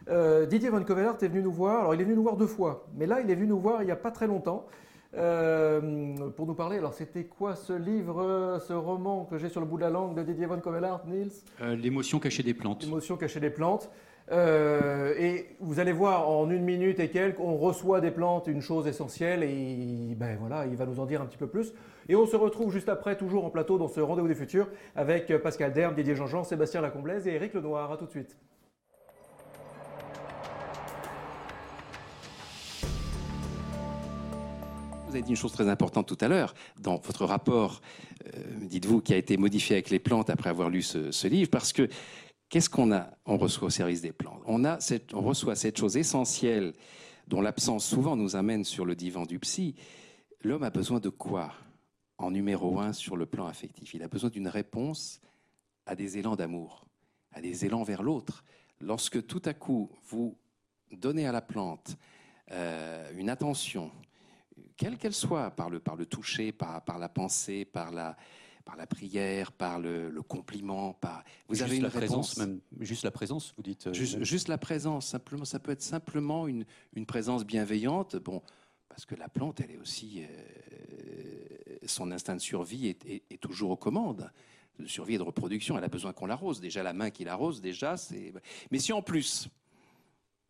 Euh, Didier Van Covelaert est venu nous voir. Alors, il est venu nous voir deux fois. Mais là, il est venu nous voir il n'y a pas très longtemps euh, pour nous parler. Alors, c'était quoi ce livre, ce roman que j'ai sur le bout de la langue de Didier Van Covelaert, Nils euh, L'émotion cachée des plantes. L'émotion cachée des plantes. Euh, et vous allez voir, en une minute et quelques, on reçoit des plantes, une chose essentielle, et ben voilà, il va nous en dire un petit peu plus. Et on se retrouve juste après, toujours en plateau, dans ce Rendez-vous des Futurs, avec Pascal d'Erm, Didier Jean-Jean, Sébastien Lacomblaise et Éric Lenoir. À tout de suite. Vous avez dit une chose très importante tout à l'heure. Dans votre rapport, euh, dites-vous, qui a été modifié avec les plantes après avoir lu ce, ce livre, parce que qu'est-ce qu'on a ? On reçoit au service des plantes. On, a cette, on reçoit cette chose essentielle dont l'absence souvent nous amène sur le divan du psy. L'homme a besoin de quoi ? En numéro un sur le plan affectif. Il a besoin d'une réponse à des élans d'amour, à des élans vers l'autre. Lorsque tout à coup, vous donnez à la plante euh, une attention, quelle qu'elle soit, par le, par le toucher, par, par la pensée, par la... par la prière, par le, le compliment, par... Vous juste avez une réponse... Même, juste la présence, vous dites... Euh, juste, juste la présence, simplement, ça peut être simplement une, une présence bienveillante, bon, parce que la plante, elle est aussi... Euh, son instinct de survie est, est, est toujours aux commandes, de survie et de reproduction, elle a besoin qu'on l'arrose, déjà la main qui l'arrose, déjà, c'est... Mais si en plus,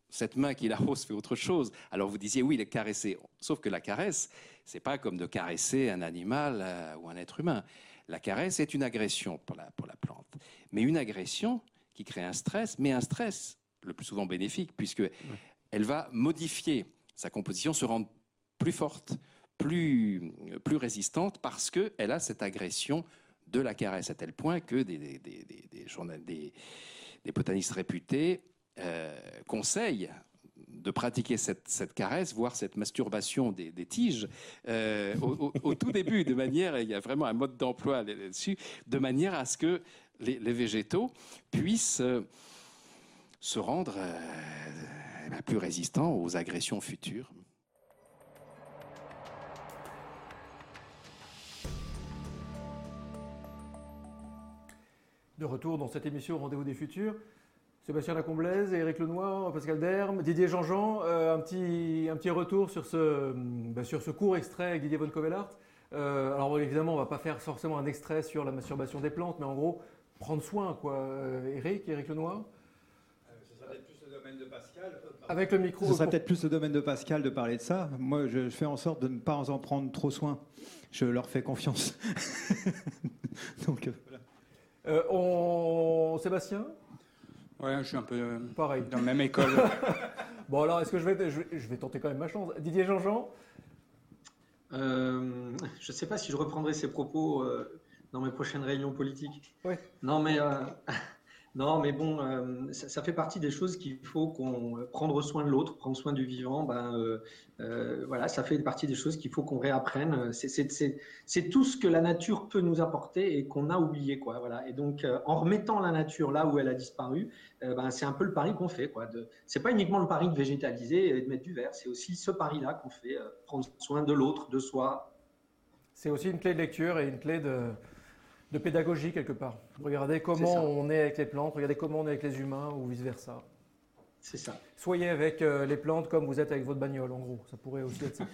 cette main qui l'arrose fait autre chose, alors vous disiez, oui, il est caressé, sauf que la caresse, c'est pas comme de caresser un animal euh, ou un être humain. La caresse est une agression pour la, pour la plante, mais une agression qui crée un stress, mais un stress le plus souvent bénéfique, puisque oui. Elle va modifier sa composition, se rendre plus forte, plus, plus résistante, parce qu'elle a cette agression de la caresse, à tel point que des, des, des, des, des, journal, des, des botanistes réputés euh, conseillent de pratiquer cette, cette caresse, voire cette masturbation des, des tiges, euh, au, au, au tout début, de manière, il y a vraiment un mode d'emploi là-dessus, de manière à ce que les, les végétaux puissent euh, se rendre euh, plus résistants aux agressions futures. De retour dans cette émission Rendez-vous des Futurs, Sébastien Lacomblaise, Éric Lenoir, Pascal d'Erm, Didier Jean-Jean, euh, un, petit, un petit retour sur ce, bah, sur ce court extrait avec Didier von Covellart. Euh, alors évidemment, on ne va pas faire forcément un extrait sur la masturbation des plantes, mais en gros, prendre soin, quoi. Euh, Éric, Éric Lenoir euh, ce serait peut-être plus le domaine de Pascal. Euh, avec le micro. Ce serait peut-être plus le domaine de Pascal de parler de ça. Moi, je fais en sorte de ne pas en prendre trop soin. Je leur fais confiance. Donc, euh, voilà. Euh, on... Sébastien ? Ouais, je suis un peu euh, pareil, dans la même école. Bon, alors, est-ce que je vais, je, vais, je vais tenter quand même ma chance. Didier Jean-Jean ? euh, Je ne sais pas si je reprendrai ces propos euh, dans mes prochaines réunions politiques. Ouais. Non, mais, euh, non, mais bon, euh, ça, ça fait partie des choses qu'il faut qu'on... Prendre soin de l'autre, prendre soin du vivant, ben, euh, euh, voilà, ça fait partie des choses qu'il faut qu'on réapprenne. C'est, c'est, c'est, c'est tout ce que la nature peut nous apporter et qu'on a oublié, quoi, voilà. Et donc, euh, en remettant la nature là où elle a disparu, euh, ben, c'est un peu le pari qu'on fait, quoi. De, c'est pas uniquement le pari de végétaliser et de mettre du vert, c'est aussi ce pari-là qu'on fait, euh, prendre soin de l'autre, de soi. C'est aussi une clé de lecture et une clé de... de pédagogie, quelque part. Regardez comment on est avec les plantes, regardez comment on est avec les humains ou vice-versa. C'est ça. Soyez avec euh, les plantes comme vous êtes avec votre bagnole, en gros. Ça pourrait aussi être ça.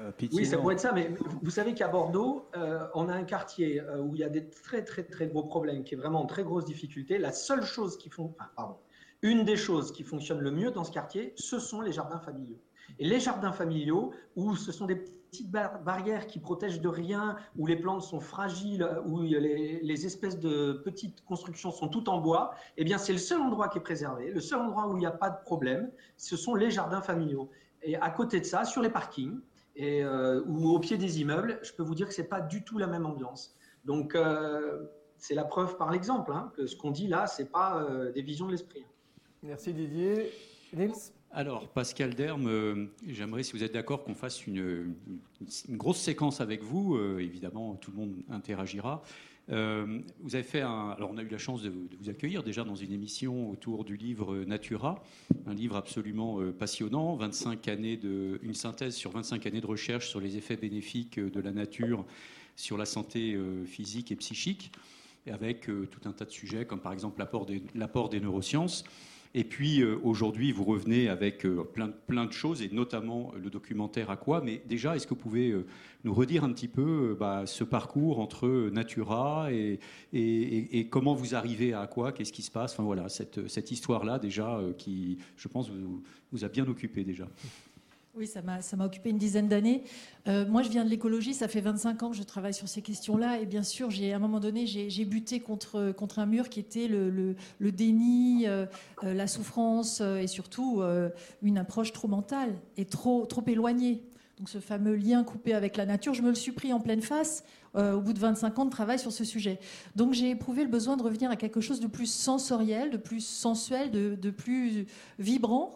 euh, oui, ça pourrait être ça, mais vous savez qu'à Bordeaux, euh, on a un quartier euh, où il y a des très, très, très gros problèmes, qui est vraiment en très grosse difficulté. La seule chose qui font... Enfin, pardon. Une des choses qui fonctionne le mieux dans ce quartier, ce sont les jardins familiaux. Et les jardins familiaux, où ce sont des petites bar- barrières qui protègent de rien, où les plantes sont fragiles, où les, les espèces de petites constructions sont toutes en bois, eh bien c'est le seul endroit qui est préservé, le seul endroit où il n'y a pas de problème, ce sont les jardins familiaux. Et à côté de ça, sur les parkings, et, euh, ou au pied des immeubles, je peux vous dire que ce n'est pas du tout la même ambiance. Donc euh, c'est la preuve par l'exemple, hein, que ce qu'on dit là, ce n'est pas euh, des visions de l'esprit. Merci Didier. Nils ? Alors, Pascal d'Erm, euh, j'aimerais, si vous êtes d'accord, qu'on fasse une, une, une grosse séquence avec vous. Euh, évidemment, tout le monde interagira. Euh, vous avez fait un... Alors, on a eu la chance de, de vous accueillir déjà dans une émission autour du livre Natura, un livre absolument euh, passionnant, vingt-cinq années de, une synthèse sur vingt-cinq années de recherche sur les effets bénéfiques de la nature sur la santé euh, physique et psychique, avec euh, tout un tas de sujets, comme par exemple l'apport des, l'apport des neurosciences. Et puis, euh, aujourd'hui, vous revenez avec euh, plein, plein de choses, et notamment le documentaire « À quoi ?» Mais déjà, est-ce que vous pouvez euh, nous redire un petit peu euh, bah, ce parcours entre Natura et, et, et, et comment vous arrivez à « À quoi ?» Qu'est-ce qui se passe? Enfin, voilà, cette, cette histoire-là, déjà, euh, qui, je pense, vous, vous a bien occupé, déjà. Oui, ça m'a, ça m'a occupé une dizaine d'années. Euh, moi, je viens de l'écologie, ça fait vingt-cinq ans que je travaille sur ces questions-là. Et bien sûr, j'ai, à un moment donné, j'ai, j'ai buté contre, contre un mur qui était le, le, le déni, euh, la souffrance et surtout euh, une approche trop mentale et trop, trop éloignée. Donc ce fameux lien coupé avec la nature, je me le suis pris en pleine face euh, au bout de vingt-cinq ans de travail sur ce sujet. Donc j'ai éprouvé le besoin de revenir à quelque chose de plus sensoriel, de plus sensuel, de, de plus vibrant.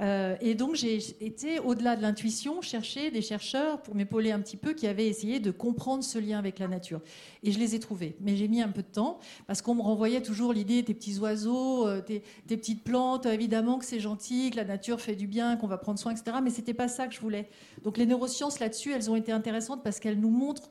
Euh, et donc j'ai été, au-delà de l'intuition, chercher des chercheurs pour m'épauler un petit peu qui avaient essayé de comprendre ce lien avec la nature. Et je les ai trouvés. Mais j'ai mis un peu de temps parce qu'on me renvoyait toujours l'idée des petits oiseaux, euh, des, des petites plantes, euh, évidemment que c'est gentil, que la nature fait du bien, qu'on va prendre soin, et cetera. Mais c'était pas ça que je voulais. Donc les neurosciences là-dessus, elles ont été intéressantes parce qu'elles nous montrent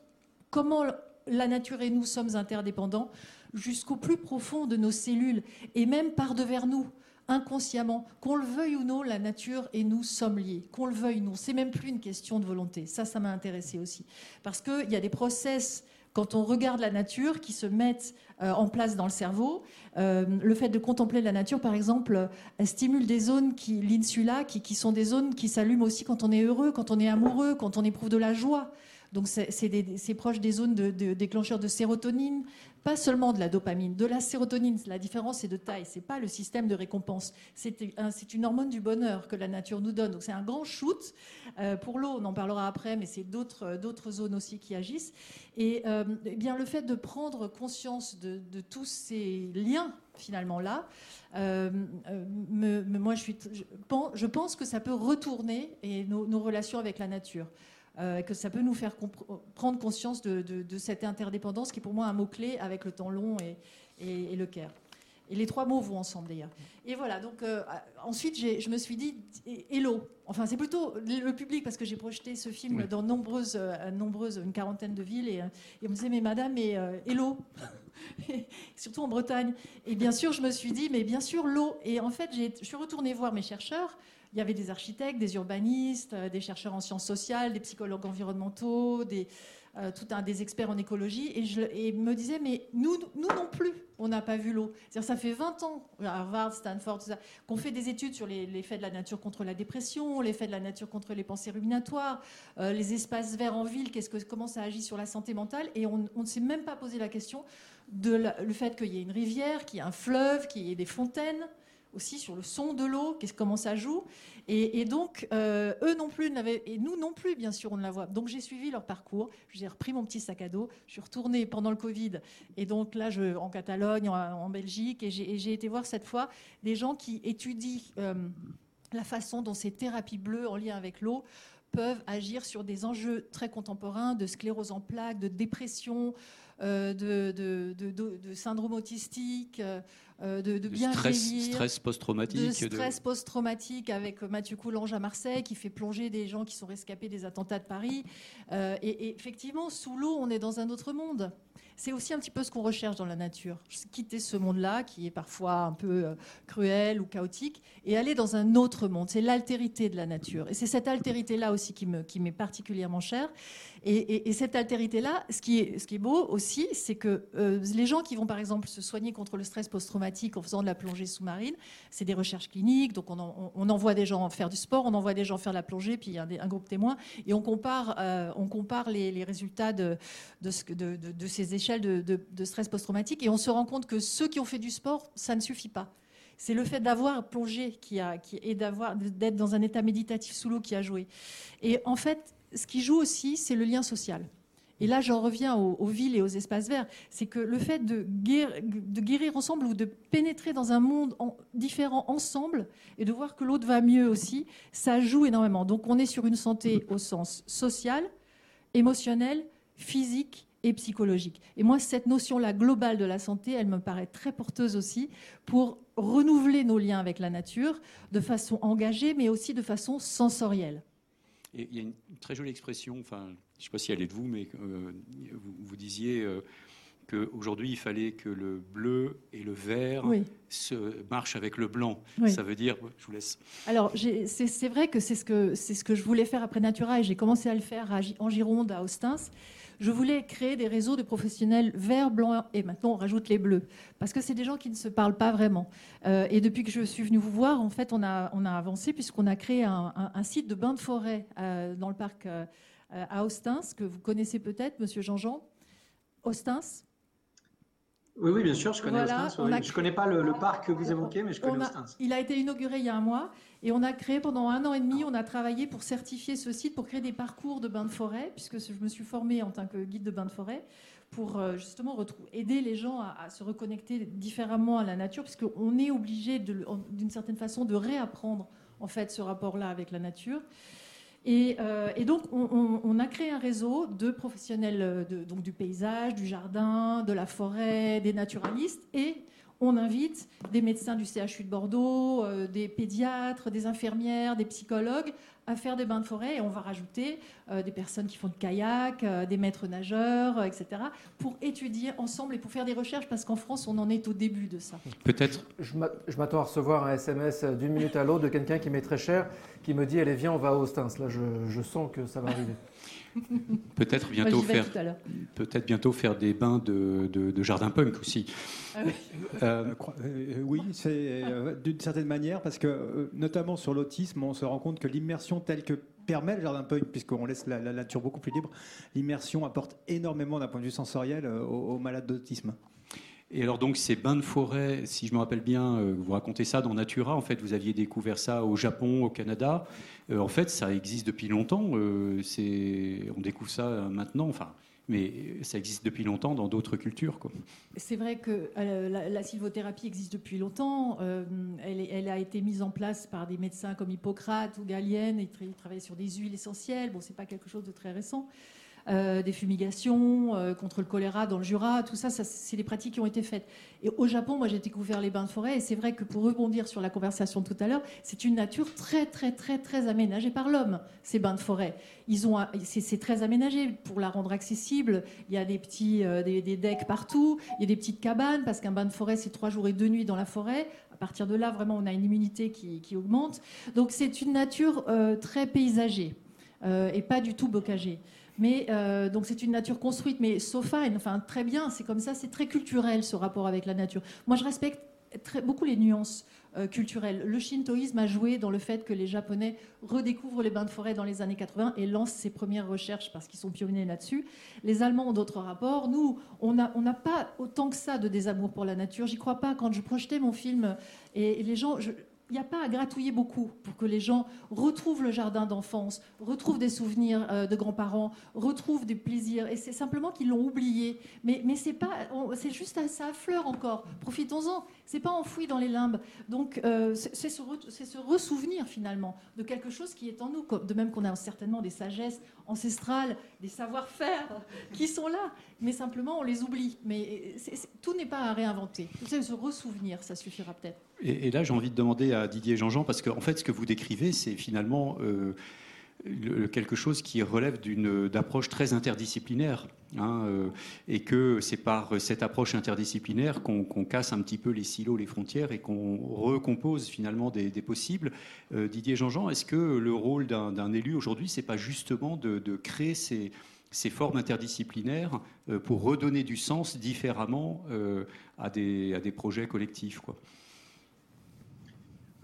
comment la nature et nous sommes interdépendants jusqu'au plus profond de nos cellules et même par-devers nous. Inconsciemment, qu'on le veuille ou non, la nature et nous sommes liés, qu'on le veuille ou non. C'est même plus une question de volonté. Ça, ça m'a intéressée aussi. Parce qu'il y a des process, quand on regarde la nature, qui se mettent euh, en place dans le cerveau. Euh, le fait de contempler la nature, par exemple, elle stimule des zones, qui, l'insula, qui, qui sont des zones qui s'allument aussi quand on est heureux, quand on est amoureux, quand on éprouve de la joie. Donc c'est, c'est, des, c'est proche des zones de, de déclencheurs de sérotonine, pas seulement de la dopamine, de la sérotonine. La différence est de taille, c'est pas le système de récompense. C'est, un, c'est une hormone du bonheur que la nature nous donne. Donc c'est un grand shoot euh, pour l'eau. On en parlera après, mais c'est d'autres, d'autres zones aussi qui agissent. Et, euh, et bien le fait de prendre conscience de, de tous ces liens finalement là, euh, me, me, moi je, suis, je, pense, je pense que ça peut retourner et nos, nos relations avec la nature. Euh, que ça peut nous faire compre- prendre conscience de, de, de cette interdépendance qui est pour moi un mot-clé avec le temps long et, et, et le care. Et les trois mots vont ensemble d'ailleurs. Et voilà, donc euh, ensuite j'ai, je me suis dit hello. Enfin c'est plutôt le public parce que j'ai projeté ce film oui. dans nombreuses, euh, nombreuses, une quarantaine de villes et, et on me disait mais madame, mais euh, hello. Surtout en Bretagne. Et bien sûr je me suis dit mais bien sûr l'eau. Et en fait j'ai, je suis retournée voir mes chercheurs. Il y avait des architectes, des urbanistes, des chercheurs en sciences sociales, des psychologues environnementaux, des, euh, tout un, des experts en écologie. Et, je, et me disaient, mais nous, nous non plus, on n'a pas vu l'eau. C'est-à-dire, ça fait vingt ans, Harvard, Stanford, tout ça, qu'on fait des études sur les, l'effet de la nature contre la dépression, l'effet de la nature contre les pensées ruminatoires, euh, les espaces verts en ville, qu'est-ce que, comment ça agit sur la santé mentale. Et on, on ne s'est même pas posé la question de la, le fait qu'il y ait une rivière, qu'il y ait un fleuve, qu'il y ait des fontaines. Aussi sur le son de l'eau, comment ça joue. Et, et donc, euh, eux non plus, et nous non plus, bien sûr, on ne la voit. Donc, j'ai suivi leur parcours, j'ai repris mon petit sac à dos, je suis retournée pendant le Covid. Et donc là, je, en Catalogne, en, en Belgique, et j'ai, et j'ai été voir cette fois des gens qui étudient euh, la façon dont ces thérapies bleues en lien avec l'eau peuvent agir sur des enjeux très contemporains de sclérose en plaques, de dépression, euh, de, de, de, de, de syndrome autistique, euh, de, de bien stress, vieillir, stress post-traumatique, de stress de... post-traumatique avec Mathieu Coulange à Marseille qui fait plonger des gens qui sont rescapés des attentats de Paris. Euh, et, et effectivement, sous l'eau, on est dans un autre monde. C'est aussi un petit peu ce qu'on recherche dans la nature. Quitter ce monde-là, qui est parfois un peu euh, cruel ou chaotique, et aller dans un autre monde. C'est l'altérité de la nature. Et c'est cette altérité-là aussi qui, me, qui m'est particulièrement chère. Et, et, et cette altérité-là, ce qui est, ce qui est beau aussi, c'est que euh, les gens qui vont, par exemple, se soigner contre le stress post-traumatique en faisant de la plongée sous-marine, c'est des recherches cliniques, donc on, en, on, on envoie des gens faire du sport, on envoie des gens faire de la plongée, puis il y a un, un groupe témoin, et on compare, euh, on compare les, les résultats de, de, ce, de, de, de ces études De, de, de stress post-traumatique, et on se rend compte que ceux qui ont fait du sport, ça ne suffit pas. C'est le fait d'avoir plongé qui a, qui, et d'avoir, d'être dans un état méditatif sous l'eau qui a joué. Et en fait, ce qui joue aussi, c'est le lien social. Et là, j'en reviens aux, aux villes et aux espaces verts. C'est que le fait de guérir, de guérir ensemble ou de pénétrer dans un monde en, différent ensemble et de voir que l'autre va mieux aussi, ça joue énormément. Donc, on est sur une santé au sens social, émotionnel, physique, et psychologique. Et moi, cette notion-là globale de la santé, elle me paraît très porteuse aussi pour renouveler nos liens avec la nature de façon engagée, mais aussi de façon sensorielle. Et il y a une très jolie expression, enfin, je ne sais pas si elle est de vous, mais euh, vous, vous disiez euh, qu'aujourd'hui, il fallait que le bleu et le vert oui. se marchent avec le blanc. Oui. Ça veut dire... Je vous laisse. Alors, j'ai, c'est, c'est vrai que c'est, ce que c'est ce que je voulais faire après Natura, et j'ai commencé à le faire à, en Gironde, à Austins. Je voulais créer des réseaux de professionnels verts, blancs, et maintenant on rajoute les bleus, parce que c'est des gens qui ne se parlent pas vraiment. Euh, et depuis que je suis venue vous voir, en fait, on a, on a avancé, puisqu'on a créé un, un, un site de bain de forêt euh, dans le parc euh, à Austins, que vous connaissez peut-être, Monsieur Jean-Jean. Austins. Oui, oui, bien sûr, je connais voilà, Austins. Oui. A... Je ne connais pas le, le parc que vous évoquez, mais je connais a... Austins. Il a été inauguré il y a un mois et on a créé pendant un an et demi, on a travaillé pour certifier ce site, pour créer des parcours de bains de forêt, puisque je me suis formée en tant que guide de bains de forêt, pour justement aider les gens à, à se reconnecter différemment à la nature, puisqu'on est obligé, de, d'une certaine façon, de réapprendre en fait, ce rapport-là avec la nature. Et, euh, et donc, on, on, on a créé un réseau de professionnels de, donc du paysage, du jardin, de la forêt, des naturalistes. Et on invite des médecins du C H U de Bordeaux, euh, des pédiatres, des infirmières, des psychologues à faire des bains de forêt. Et on va rajouter euh, des personnes qui font du kayak, euh, des maîtres nageurs, euh, et cetera, pour étudier ensemble et pour faire des recherches, parce qu'en France, on en est au début de ça. Peut-être. Je m'attends à recevoir un S M S d'une minute à l'autre de quelqu'un qui m'est très cher, qui me dit « Allez, viens, on va à Austins ». Là, je, je sens que ça va arriver. Peut-être bientôt, Moi, faire, peut-être bientôt faire des bains de, de, de jardin punk aussi. Ah oui, euh, euh, oui c'est euh, d'une certaine manière, parce que, euh, notamment sur l'autisme, on se rend compte que l'immersion l'immersion telle que permet le jardin punk, puisqu'on laisse la, la nature beaucoup plus libre, l'immersion apporte énormément d'un point de vue sensoriel euh, aux, aux malades d'autisme. Et alors donc ces bains de forêt, si je me rappelle bien, euh, vous racontez ça dans Natura, en fait vous aviez découvert ça au Japon, au Canada, euh, en fait ça existe depuis longtemps, euh, c'est... on découvre ça maintenant, enfin... mais ça existe depuis longtemps dans d'autres cultures, quoi. C'est vrai que euh, la, la sylvothérapie existe depuis longtemps. Euh, elle, elle a été mise en place par des médecins comme Hippocrate ou Galien. Ils, tra- ils travaillaient sur des huiles essentielles. Bon, c'est pas quelque chose de très récent. Euh, des fumigations euh, contre le choléra dans le Jura, tout ça, ça, c'est les pratiques qui ont été faites. Et au Japon, moi, j'ai découvert les bains de forêt. Et c'est vrai que pour rebondir sur la conversation tout à l'heure, c'est une nature très, très, très, très aménagée par l'homme. Ces bains de forêt, ils ont, c'est, c'est très aménagé pour la rendre accessible. Il y a des petits, euh, des, des decks partout. Il y a des petites cabanes parce qu'un bain de forêt, c'est trois jours et deux nuits dans la forêt. À partir de là, vraiment, on a une immunité qui, qui augmente. Donc, c'est une nature euh, très paysagée euh, et pas du tout bocagée. Mais euh, donc c'est une nature construite, mais so fine, enfin très bien, c'est comme ça, c'est très culturel ce rapport avec la nature. Moi je respecte très, beaucoup les nuances euh, culturelles. Le shintoïsme a joué dans le fait que les Japonais redécouvrent les bains de forêt dans les années quatre-vingts et lancent ses premières recherches parce qu'ils sont pionniers là-dessus. Les Allemands ont d'autres rapports. Nous, on n'a on n'a pas autant que ça de désamour pour la nature. J'y crois pas. Quand je projetais mon film et, et les gens... Je, Il n'y a pas à gratouiller beaucoup pour que les gens retrouvent le jardin d'enfance, retrouvent des souvenirs euh, de grands-parents, retrouvent des plaisirs. Et c'est simplement qu'ils l'ont oublié. Mais, mais c'est, pas, on, c'est juste à ça affleure encore. Profitons-en. Ce n'est pas enfoui dans les limbes. Donc, euh, c'est, c'est, se re, c'est se ressouvenir finalement de quelque chose qui est en nous. De même qu'on a certainement des sagesses ancestrales, des savoir-faire qui sont là. Mais simplement, on les oublie. Mais c'est, c'est, tout n'est pas à réinventer. C'est se ressouvenir, ça suffira peut-être. Et là, j'ai envie de demander à Didier Jean-Jean, parce qu'en fait, ce que vous décrivez, c'est finalement euh, le, quelque chose qui relève d'une, d'approche très interdisciplinaire. Hein, euh, et que c'est par cette approche interdisciplinaire qu'on, qu'on casse un petit peu les silos, les frontières, et qu'on recompose finalement des, des possibles. Euh, Didier Jean-Jean, est-ce que le rôle d'un, d'un élu aujourd'hui, c'est pas justement de, de créer ces... ces formes interdisciplinaires euh, pour redonner du sens différemment euh, à, des, à des projets collectifs, quoi.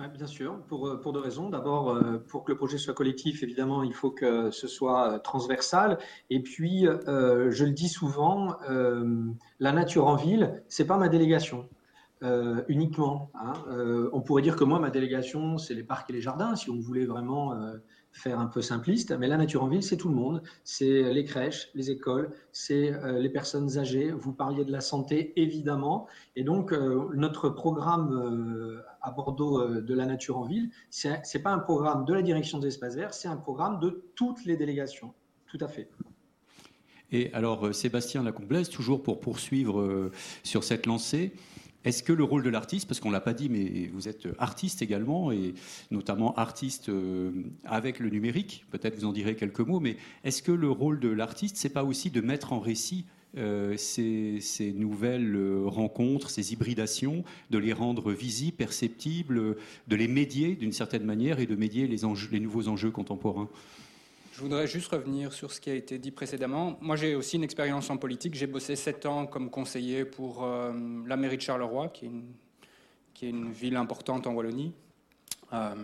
Ouais, bien sûr, pour, pour deux raisons. D'abord, euh, pour que le projet soit collectif, évidemment, il faut que ce soit euh, transversal. Et puis, euh, je le dis souvent, euh, la nature en ville, c'est pas ma délégation. Euh, uniquement. Hein. Euh, on pourrait dire que moi, ma délégation, c'est les parcs et les jardins, si on voulait vraiment euh, faire un peu simpliste. Mais la nature en ville, c'est tout le monde. C'est les crèches, les écoles, c'est euh, les personnes âgées. Vous parliez de la santé, évidemment. Et donc, euh, notre programme euh, à Bordeaux euh, de la nature en ville, c'est, c'est pas un programme de la direction des espaces verts, c'est un programme de toutes les délégations. Tout à fait. Et alors, Sébastien Lacomblaise, toujours pour poursuivre euh, sur cette lancée, est-ce que le rôle de l'artiste, parce qu'on ne l'a pas dit, mais vous êtes artiste également, et notamment artiste avec le numérique, peut-être vous en direz quelques mots, mais est-ce que le rôle de l'artiste, ce n'est pas aussi de mettre en récit euh, ces, ces nouvelles rencontres, ces hybridations, de les rendre visibles, perceptibles, de les médier d'une certaine manière et de médier les, enjeux, les nouveaux enjeux contemporains ? Je voudrais juste revenir sur ce qui a été dit précédemment. Moi, j'ai aussi une expérience en politique. J'ai bossé sept ans comme conseiller pour euh, la mairie de Charleroi, qui est une, qui est une ville importante en Wallonie. Euh,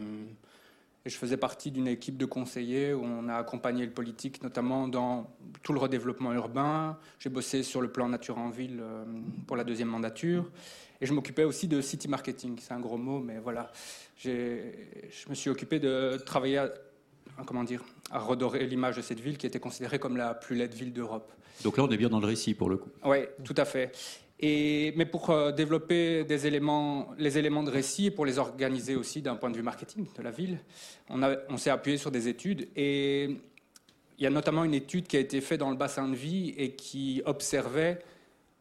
et je faisais partie d'une équipe de conseillers où on a accompagné le politique, notamment dans tout le redéveloppement urbain. J'ai bossé sur le plan nature en ville euh, pour la deuxième mandature. Et je m'occupais aussi de city marketing. C'est un gros mot, mais voilà. J'ai, je me suis occupé de travailler... à, comment dire, à redorer l'image de cette ville qui était considérée comme la plus laide ville d'Europe. Donc là, on est bien dans le récit, pour le coup. Oui, tout à fait. Et, mais pour euh, développer des éléments, les éléments de récit, pour les organiser aussi d'un point de vue marketing de la ville, on, a, on s'est appuyé sur des études. Et il y a notamment une étude qui a été faite dans le bassin de vie et qui observait,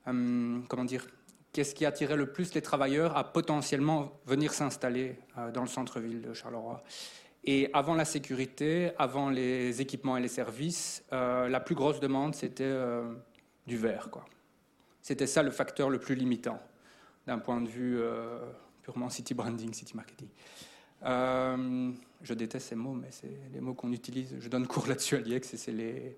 euh, comment dire, qu'est-ce qui attirait le plus les travailleurs à potentiellement venir s'installer euh, dans le centre-ville de Charleroi. Et avant la sécurité, avant les équipements et les services, euh, la plus grosse demande, c'était euh, du verre, quoi. C'était ça le facteur le plus limitant, d'un point de vue euh, purement city branding, city marketing. Euh, je déteste ces mots, mais c'est les mots qu'on utilise. Je donne cours là-dessus à l'I E X et c'est les,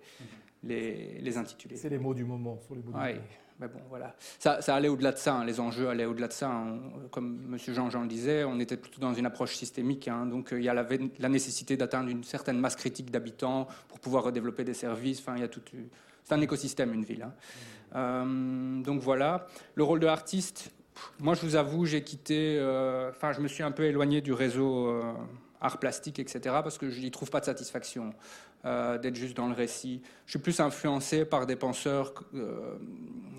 les, les intitulés. C'est les mots du moment. Sur les mots ouais. du moment. Mais bon, voilà. Ça, ça allait au-delà de ça, hein. Les enjeux allaient au-delà de ça. On, comme M. Jean-Jean le disait, on était plutôt dans une approche systémique. Hein. Donc, il euh, y a la, la nécessité d'atteindre une certaine masse critique d'habitants pour pouvoir développer des services. Enfin, il y a tout, c'est un écosystème, une ville. Hein. Euh, donc, voilà. Le rôle de l'artiste, moi, je vous avoue, j'ai quitté... Enfin, euh, je me suis un peu éloigné du réseau... Euh, art plastique, et cetera, parce que je n'y trouve pas de satisfaction euh, d'être juste dans le récit. Je suis plus influencé par des penseurs euh,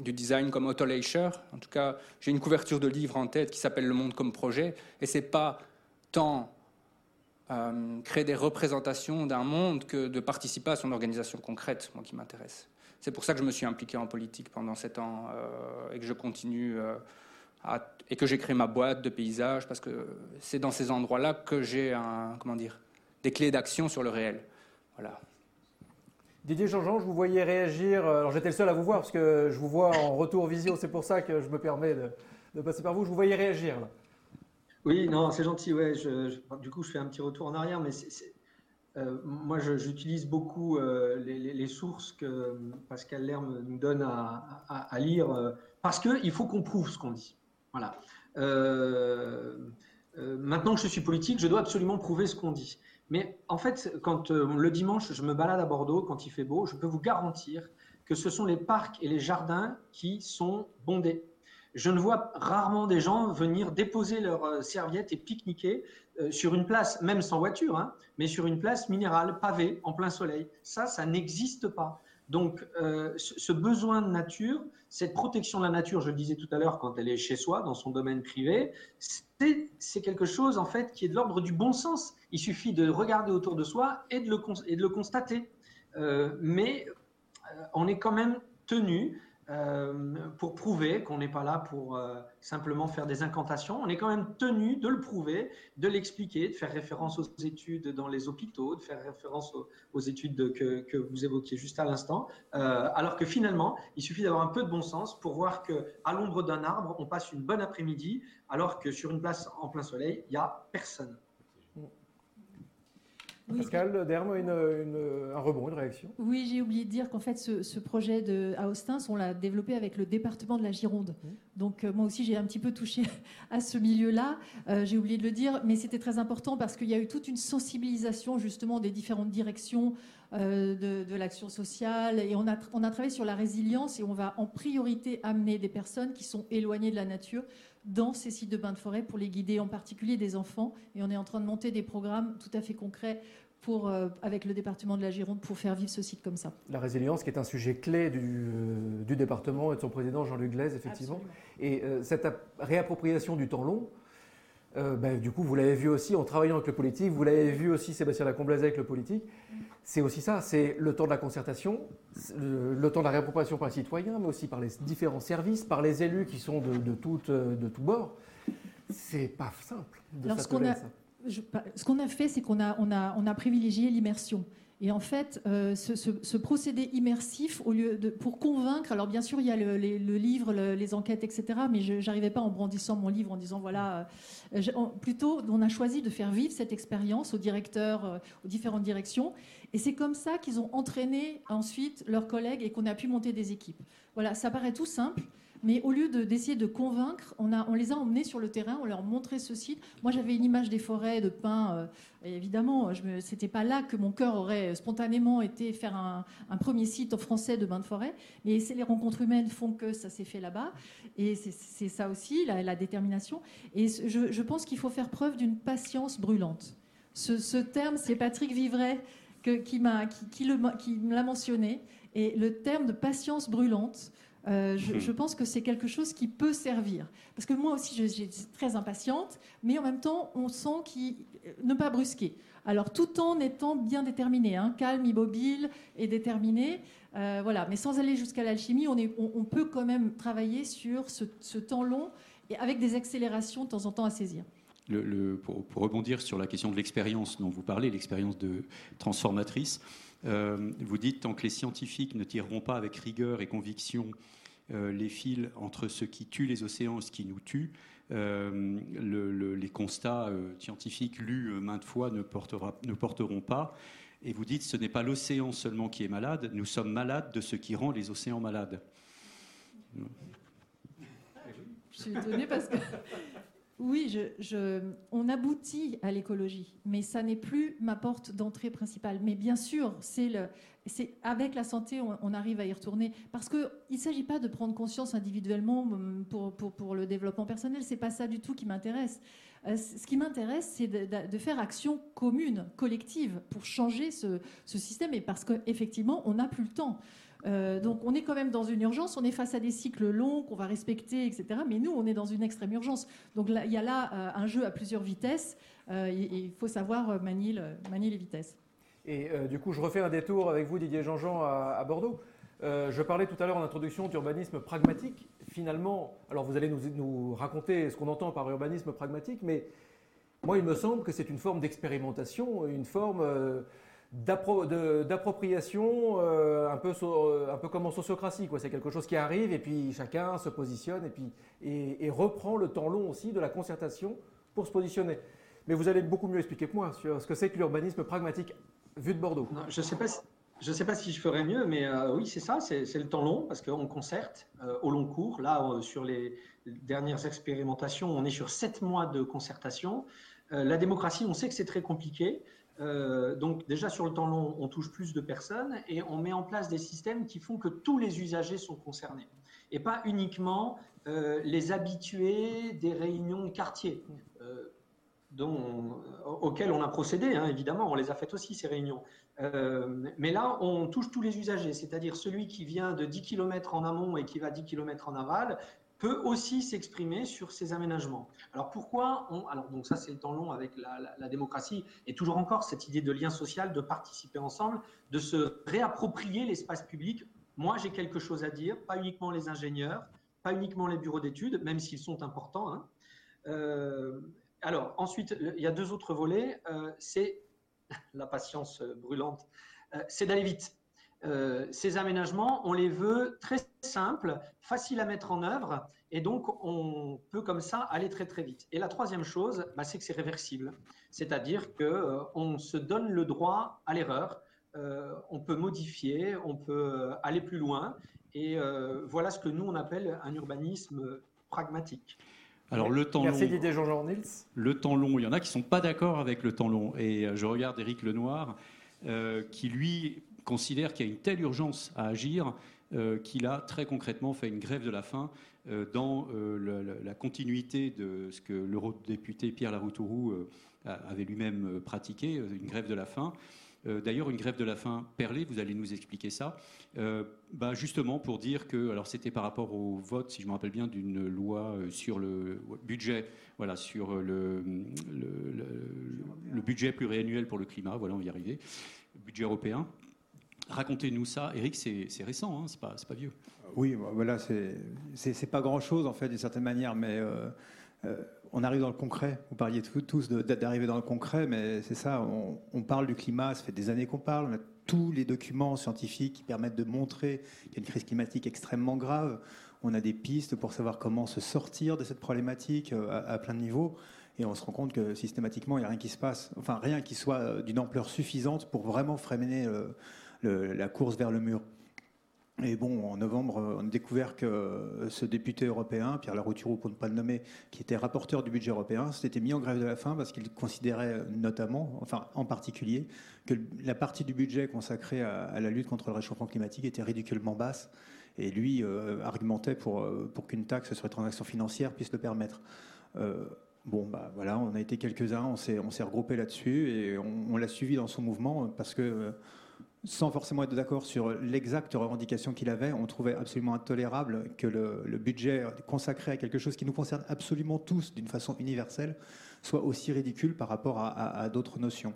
du design comme Otto Leischer. En tout cas, j'ai une couverture de livre en tête qui s'appelle « Le monde comme projet ». Et ce n'est pas tant euh, créer des représentations d'un monde que de participer à son organisation concrète, moi, qui m'intéresse. C'est pour ça que je me suis impliqué en politique pendant sept ans euh, et que je continue... Euh, À, et que j'ai créé ma boîte de paysages, parce que c'est dans ces endroits-là que j'ai un, comment dire, des clés d'action sur le réel. Voilà. Didier Jean-Jean, je vous voyais réagir. Alors j'étais le seul à vous voir, parce que je vous vois en retour visio, c'est pour ça que je me permets de, de passer par vous. Je vous voyais réagir. Là. Oui, non, c'est gentil. Ouais, je, je, du coup, je fais un petit retour en arrière, mais c'est, c'est, euh, moi, je, j'utilise beaucoup euh, les, les, les sources que Pascal Lerme nous donne à, à, à lire, euh, parce qu'il faut qu'on prouve ce qu'on dit. Voilà. Euh, euh, maintenant que je suis politique, je dois absolument prouver ce qu'on dit. Mais en fait, quand euh, le dimanche, je me balade à Bordeaux, quand il fait beau, je peux vous garantir que ce sont les parcs et les jardins qui sont bondés. Je ne vois rarement des gens venir déposer leurs serviettes et pique-niquer euh, sur une place, même sans voiture, hein, mais sur une place minérale, pavée, en plein soleil. Ça, ça n'existe pas. Donc, euh, ce besoin de nature, cette protection de la nature, je le disais tout à l'heure, quand elle est chez soi, dans son domaine privé, c'est, c'est quelque chose, en fait, qui est de l'ordre du bon sens. Il suffit de regarder autour de soi et de le, et de le constater. Euh, mais euh, on est quand même tenu, euh, pour prouver qu'on n'est pas là pour euh, simplement faire des incantations, on est quand même tenu de le prouver, de l'expliquer, de faire référence aux études dans les hôpitaux, de faire référence aux, aux études de, que, que vous évoquiez juste à l'instant, euh, alors que finalement, il suffit d'avoir un peu de bon sens pour voir qu'à l'ombre d'un arbre, on passe une bonne après-midi, alors que sur une place en plein soleil, il n'y a personne. Oui, Pascal d'Erm, une, une, un rebond, une réaction. Oui, j'ai oublié de dire qu'en fait, ce, ce projet de, à Austins, on l'a développé avec le département de la Gironde. Mmh. Donc, euh, moi aussi, j'ai un petit peu touché à ce milieu-là. Euh, j'ai oublié de le dire, mais c'était très important parce qu'il y a eu toute une sensibilisation, justement, des différentes directions euh, de, de l'action sociale. Et on a, on a travaillé sur la résilience et on va en priorité amener des personnes qui sont éloignées de la nature dans ces sites de bains de forêt pour les guider, en particulier des enfants. Et on est en train de monter des programmes tout à fait concrets pour, euh, avec le département de la Gironde pour faire vivre ce site comme ça. La résilience qui est un sujet clé du, euh, du département et de son président Jean-Luc Glaise, effectivement. Absolument. Et euh, cette ap- réappropriation du temps long, euh, ben, du coup, vous l'avez vu aussi en travaillant avec le politique, vous l'avez vu aussi Sébastien Lacomblaise avec le politique. C'est aussi ça, c'est le temps de la concertation, le, le temps de la réappropriation par les citoyens, mais aussi par les différents services, par les élus qui sont de, de tout, de tout bord. C'est pas simple de s'atteler à ça. Je, ce qu'on a fait, c'est qu'on a, on a, on a privilégié l'immersion. Et en fait, euh, ce, ce, ce procédé immersif, au lieu de, pour convaincre, alors bien sûr, il y a le, le, le livre, le, les enquêtes, et cetera, mais je n'arrivais pas en brandissant mon livre en disant, voilà, euh, je, en, plutôt, on a choisi de faire vivre cette expérience aux directeurs, euh, aux différentes directions. Et c'est comme ça qu'ils ont entraîné ensuite leurs collègues et qu'on a pu monter des équipes. Voilà, ça paraît tout simple. Mais au lieu de, d'essayer de convaincre, on, a, on les a emmenés sur le terrain, on leur montrait ce site. Moi, j'avais une image des forêts, de pins. Euh, évidemment, je me, c'était pas là que mon cœur aurait spontanément été faire un, un premier site en français de bains de forêt. Mais c'est les rencontres humaines font que ça s'est fait là-bas. Et c'est, c'est ça aussi, la, la détermination. Et je, je pense qu'il faut faire preuve d'une patience brûlante. Ce, ce terme, c'est Patrick Vivray que, qui, m'a, qui, qui, le, qui me l'a mentionné. Et le terme de patience brûlante... Euh, je, je pense que c'est quelque chose qui peut servir. Parce que moi aussi, je suis très impatiente, mais en même temps, on sent qu'il, ne pas brusquer. Alors, tout en étant bien déterminé, hein, calme, immobile et déterminé, euh, voilà. Mais sans aller jusqu'à l'alchimie, on, est, on, on peut quand même travailler sur ce, ce temps long et avec des accélérations de temps en temps à saisir. Le, le, pour, pour rebondir sur la question de l'expérience dont vous parlez, l'expérience de transformatrice, euh, vous dites tant que les scientifiques ne tireront pas avec rigueur et conviction euh, les fils entre ce qui tue les océans et ce qui nous tue, euh, le, le, les constats euh, scientifiques lus euh, maintes fois ne, portera, ne porteront pas. Et vous dites ce n'est pas l'océan seulement qui est malade, nous sommes malades de ce qui rend les océans malades. Je suis étonnée parce que... Oui, je, je, on aboutit à l'écologie, mais ça n'est plus ma porte d'entrée principale. Mais bien sûr, c'est le, c'est, avec la santé, on, on arrive à y retourner. Parce qu'il ne s'agit pas de prendre conscience individuellement pour, pour, pour le développement personnel. Ce n'est pas ça du tout qui m'intéresse. Euh, ce qui m'intéresse, c'est de, de, de faire action commune, collective, pour changer ce, ce système. Et parce qu'effectivement, on n'a plus le temps. Euh, donc on est quand même dans une urgence, on est face à des cycles longs qu'on va respecter, et cetera. Mais nous, on est dans une extrême urgence. Donc il y a là euh, un jeu à plusieurs vitesses. Euh, et il faut savoir manier, le, manier les vitesses. Et euh, du coup, je refais un détour avec vous, Didier Jean-Jean, à, à Bordeaux. Euh, je parlais tout à l'heure en introduction d'urbanisme pragmatique. Finalement, alors vous allez nous, nous raconter ce qu'on entend par urbanisme pragmatique, mais moi, il me semble que c'est une forme d'expérimentation, une forme... Euh, D'appro- de, d'appropriation, euh, un, peu so- euh, un peu comme en sociocratie, quoi. C'est quelque chose qui arrive et puis chacun se positionne et, puis, et, et reprend le temps long aussi de la concertation pour se positionner. Mais vous allez beaucoup mieux expliquer que moi sur ce que c'est que l'urbanisme pragmatique vu de Bordeaux. Non, je ne sais, si, sais pas si je ferais mieux, mais euh, oui, c'est ça, c'est, c'est le temps long parce qu'on concerte euh, au long cours. Là, euh, sur les dernières expérimentations, on est sur sept mois de concertation. Euh, la démocratie, on sait que c'est très compliqué. Euh, donc déjà sur le temps long, on touche plus de personnes et on met en place des systèmes qui font que tous les usagers sont concernés et pas uniquement euh, les habitués des réunions de quartier euh, dont, auxquelles on a procédé, hein, évidemment, on les a faites aussi ces réunions. Euh, mais là, on touche tous les usagers, c'est-à-dire celui qui vient de dix kilomètres en amont et qui va dix kilomètres en aval peut aussi s'exprimer sur ces aménagements. Alors pourquoi on, alors donc ça c'est le temps long avec la, la, la démocratie et toujours encore cette idée de lien social, de participer ensemble, de se réapproprier l'espace public. Moi j'ai quelque chose à dire, pas uniquement les ingénieurs, pas uniquement les bureaux d'études, même s'ils sont importants. Hein. Euh, alors ensuite il y a deux autres volets, euh, c'est la patience brûlante, euh, c'est d'aller vite. Euh, ces aménagements, on les veut très simples, faciles à mettre en œuvre et donc on peut comme ça aller très très vite. Et la troisième chose, bah, c'est que c'est réversible, c'est-à-dire qu'on euh, se donne le droit à l'erreur, euh, on peut modifier, on peut aller plus loin et euh, voilà ce que nous on appelle un urbanisme pragmatique. Alors, le temps Merci long, Didier Jean-Jean Nils. Le temps long, il y en a qui ne sont pas d'accord avec le temps long et je regarde Éric Lenoir euh, qui lui... considère qu'il y a une telle urgence à agir euh, qu'il a très concrètement fait une grève de la faim euh, dans euh, le, la continuité de ce que l'eurodéputé Pierre Larrouturou euh, avait lui-même pratiqué, une grève de la faim. Euh, d'ailleurs, une grève de la faim perlée, vous allez nous expliquer ça, euh, bah, justement pour dire que, alors c'était par rapport au vote, si je me rappelle bien, d'une loi sur le budget, voilà, sur le, le, le, le budget pluriannuel pour le climat, voilà, on y arrivait, budget européen. Racontez-nous ça, Éric, c'est, c'est récent, hein, c'est pas, c'est pas vieux. Oui, voilà, c'est, c'est, c'est pas grand-chose, en fait, d'une certaine manière, mais euh, euh, on arrive dans le concret. Vous parliez tous, tous de, d'arriver dans le concret, mais c'est ça, on, on parle du climat, ça fait des années qu'on parle, on a tous les documents scientifiques qui permettent de montrer qu'il y a une crise climatique extrêmement grave, on a des pistes pour savoir comment se sortir de cette problématique à, à plein de niveaux, et on se rend compte que systématiquement, il n'y a rien qui se passe, enfin, rien qui soit d'une ampleur suffisante pour vraiment freiner... Euh, Le, la course vers le mur. Et bon, en novembre, on a découvert que ce député européen, Pierre Larrouturou, pour ne pas le nommer, qui était rapporteur du budget européen, s'était mis en grève de la faim parce qu'il considérait notamment, enfin en particulier, que la partie du budget consacrée à, à la lutte contre le réchauffement climatique était ridiculement basse. Et lui euh, argumentait pour, pour qu'une taxe sur les transactions financières puisse le permettre. Euh, Bon, bah voilà, on a été quelques-uns, on s'est, on s'est regroupés là-dessus et on, on l'a suivi dans son mouvement parce que, euh, sans forcément être d'accord sur l'exacte revendication qu'il avait, on trouvait absolument intolérable que le, le budget consacré à quelque chose qui nous concerne absolument tous d'une façon universelle soit aussi ridicule par rapport à, à, à d'autres notions.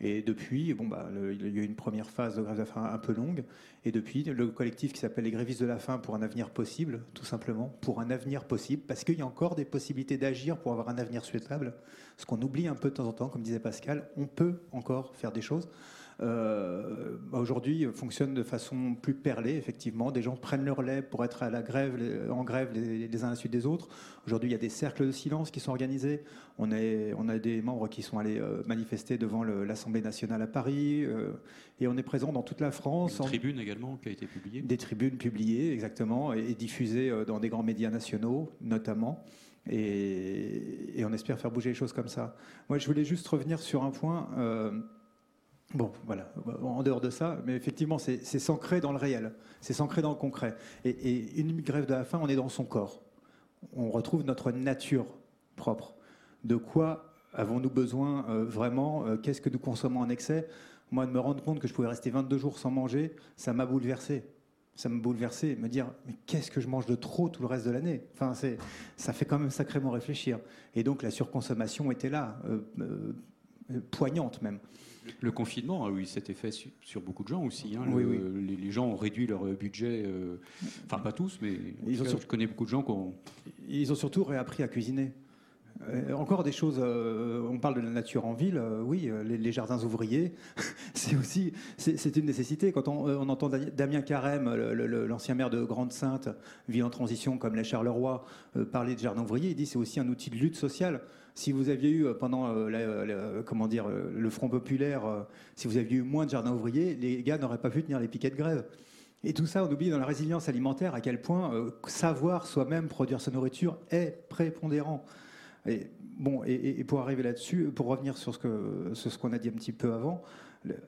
Et depuis, bon bah, le, il y a eu une première phase de grève de la faim un peu longue. Et depuis, le collectif qui s'appelle les grévistes de la faim pour un avenir possible, tout simplement, pour un avenir possible, parce qu'il y a encore des possibilités d'agir pour avoir un avenir souhaitable. Ce qu'on oublie un peu de temps en temps, comme disait Pascal, on peut encore faire des choses. euh, aujourd'hui fonctionnent de façon plus perlée, effectivement. Des gens prennent leur relais pour être à la grève, les, en grève les, les uns à la suite des autres. Aujourd'hui, il y a des cercles de silence qui sont organisés. On, est, on a des membres qui sont allés euh, manifester devant le, l'Assemblée nationale à Paris. Euh, et on est présent dans toute la France. Une tribune en... également qui a été publiée. Des tribunes publiées, exactement, et, et diffusées euh, dans des grands médias nationaux, notamment. Et, et on espère faire bouger les choses comme ça. Moi, je voulais juste revenir sur un point. Euh, bon, voilà, en dehors de ça, mais effectivement, c'est, c'est s'ancrer dans le réel, c'est s'ancrer dans le concret. Et, et une grève de la faim, on est dans son corps. On retrouve notre nature propre. De quoi avons-nous besoin euh, vraiment euh, qu'est-ce que nous consommons en excès? Moi, de me rendre compte que je pouvais rester vingt-deux jours sans manger, ça m'a bouleversé. Ça me bouleversait, me dire mais qu'est-ce que je mange de trop tout le reste de l'année. Enfin, c'est, ça fait quand même sacrément réfléchir. Et donc la surconsommation était là, euh, euh, poignante même. Le confinement a eu cet effet sur beaucoup de gens aussi. Hein, oui, le, oui. Les, les gens ont réduit leur budget, euh, enfin pas tous, mais ils ont cas, sur... je connais beaucoup de gens qui ont... Ils ont surtout réappris à cuisiner. Encore des choses, euh, on parle de la nature en ville, euh, oui, les, les jardins ouvriers, c'est aussi c'est, c'est une nécessité. Quand on, on entend Damien Carême, le, le, l'ancien maire de Grande-Synthe, ville en transition comme la Charleroi, euh, parler de jardins ouvriers, il dit que c'est aussi un outil de lutte sociale. Si vous aviez eu pendant euh, la, la, comment dire, le Front populaire, euh, si vous aviez eu moins de jardins ouvriers, les gars n'auraient pas pu tenir les piquets de grève. Et tout ça, on oublie dans la résilience alimentaire à quel point euh, savoir soi-même produire sa nourriture est prépondérant. Et, bon, et, et pour arriver là-dessus, pour revenir sur ce, que, sur ce qu'on a dit un petit peu avant,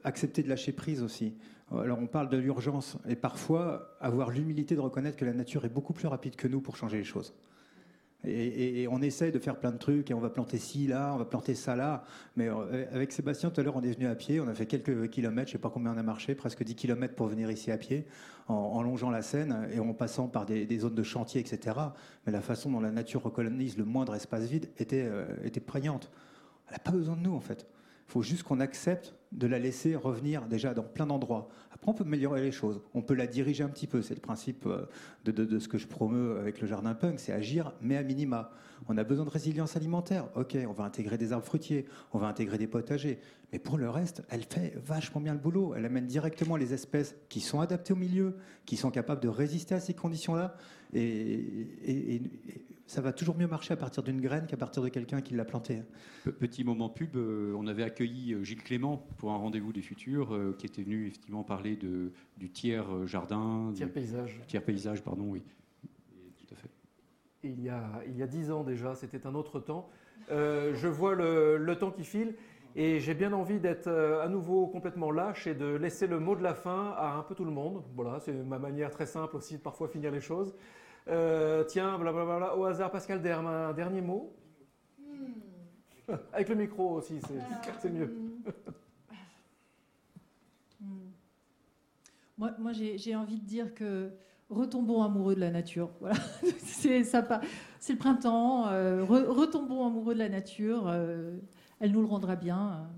accepter de lâcher prise aussi. Alors on parle de l'urgence et parfois avoir l'humilité de reconnaître que la nature est beaucoup plus rapide que nous pour changer les choses. Et, et, et on essaye de faire plein de trucs et on va planter ci là, on va planter ça là. Mais avec Sébastien tout à l'heure on est venu à pied, on a fait quelques kilomètres, je sais pas combien on a marché, presque dix kilomètres pour venir ici à pied, en, en longeant la Seine et en passant par des, des zones de chantier, et cetera. Mais la façon dont la nature recolonise le moindre espace vide était, euh, était prégnante. Elle n'a pas besoin de nous en fait. Il faut juste qu'on accepte de la laisser revenir déjà dans plein d'endroits. Après, on peut améliorer les choses. On peut la diriger un petit peu. C'est le principe de, de, de ce que je promeus avec le jardin punk, c'est agir, mais à minima. On a besoin de résilience alimentaire. OK, on va intégrer des arbres fruitiers, on va intégrer des potagers. Mais pour le reste, elle fait vachement bien le boulot. Elle amène directement les espèces qui sont adaptées au milieu, qui sont capables de résister à ces conditions-là. Et, et, et, et ça va toujours mieux marcher à partir d'une graine qu'à partir de quelqu'un qui l'a plantée. Petit moment pub, on avait accueilli Gilles Clément pour un rendez-vous des futurs, euh, qui était venu effectivement parler de, du tiers jardin, tiers paysage, tiers paysage, pardon, oui, et, tout à fait. Il y a il y a dix ans déjà, c'était un autre temps. Euh, je vois le, le temps qui file, et j'ai bien envie d'être euh, à nouveau complètement lâche et de laisser le mot de la fin à un peu tout le monde. Voilà, c'est ma manière très simple aussi de parfois finir les choses. Euh, tiens, blablabla, au hasard, Pascal d'Erm, un dernier mot. Mmh. Avec le micro aussi, c'est, euh, c'est mieux. Moi, moi j'ai, j'ai envie de dire que retombons amoureux de la nature. Voilà. C'est, ça, c'est le printemps. Euh, re, retombons amoureux de la nature. Euh, elle nous le rendra bien.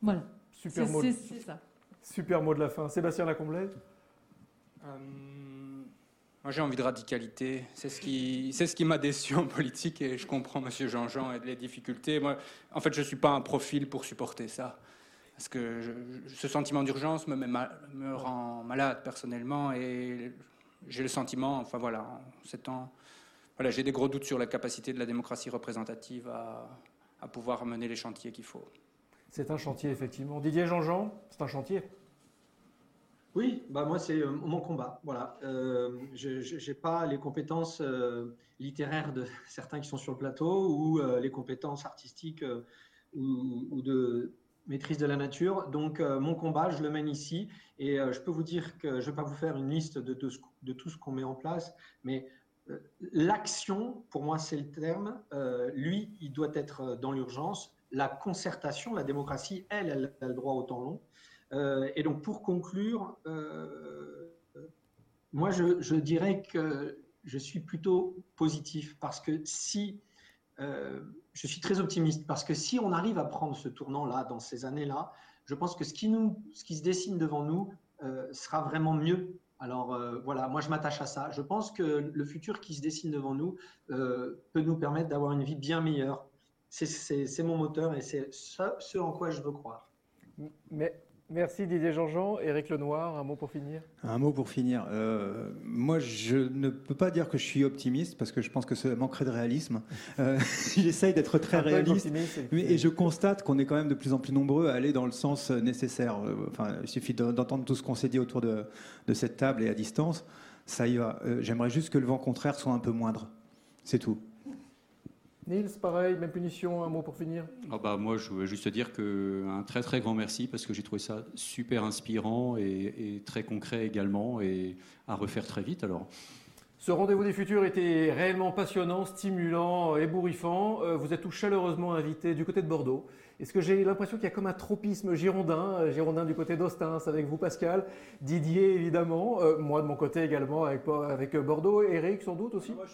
Voilà. Super, c'est, mot, c'est, c'est ça. Super mot de la fin. Sébastien Lacomblaise. Euh, moi, j'ai envie de radicalité. C'est ce qui, c'est ce qui m'a déçu en politique. Et je comprends M. Jean-Jean et les difficultés. Moi, en fait, je ne suis pas un profil pour supporter ça. Parce que je, ce sentiment d'urgence me, mal, me rend malade personnellement et j'ai le sentiment, enfin voilà, en ces temps, voilà, j'ai des gros doutes sur la capacité de la démocratie représentative à, à pouvoir mener les chantiers qu'il faut. C'est un chantier, effectivement. Didier Jean-Jean, c'est un chantier. Oui, bah moi c'est euh, mon combat. Voilà, euh, je n'ai pas les compétences euh, littéraires de certains qui sont sur le plateau ou euh, les compétences artistiques euh, ou, ou de... maîtrise de la nature. Donc, euh, mon combat, je le mène ici. Et euh, je peux vous dire que je ne vais pas vous faire une liste de, de, de tout ce qu'on met en place. Mais euh, l'action, pour moi, c'est le terme. Euh, lui, il doit être dans l'urgence. La concertation, la démocratie, elle, elle, elle a le droit au temps long. Euh, et donc, pour conclure, euh, moi, je, je dirais que je suis plutôt positif parce que si... Euh, je suis très optimiste parce que si on arrive à prendre ce tournant-là, dans ces années-là, je pense que ce qui, nous, ce qui se dessine devant nous euh, sera vraiment mieux. Alors euh, voilà, moi je m'attache à ça. Je pense que le futur qui se dessine devant nous euh, peut nous permettre d'avoir une vie bien meilleure. C'est, c'est, c'est mon moteur et c'est ce, ce en quoi je veux croire. Mais Merci Didier Jean-Jean. Éric Lenoir, un mot pour finir ? Un mot pour finir. Euh, moi, je ne peux pas dire que je suis optimiste parce que je pense que ça manquerait de réalisme. Euh, j'essaye d'être très un réaliste. Mais, et je constate qu'on est quand même de plus en plus nombreux à aller dans le sens nécessaire. Enfin, il suffit d'entendre tout ce qu'on s'est dit autour de, de cette table et à distance. Ça y va. Euh, j'aimerais juste que le vent contraire soit un peu moindre. C'est tout. Nils, pareil, même punition, un mot pour finir. Ah bah moi, je veux juste dire que un très très grand merci parce que j'ai trouvé ça super inspirant et, et très concret également et à refaire très vite alors. Ce rendez-vous des futurs était réellement passionnant, stimulant, ébouriffant. Vous êtes tous chaleureusement invités du côté de Bordeaux. Est-ce que j'ai l'impression qu'il y a comme un tropisme girondin, girondin du côté d'Austins avec vous Pascal, Didier évidemment, euh, moi de mon côté également avec, avec Bordeaux, Eric sans doute aussi. Ah,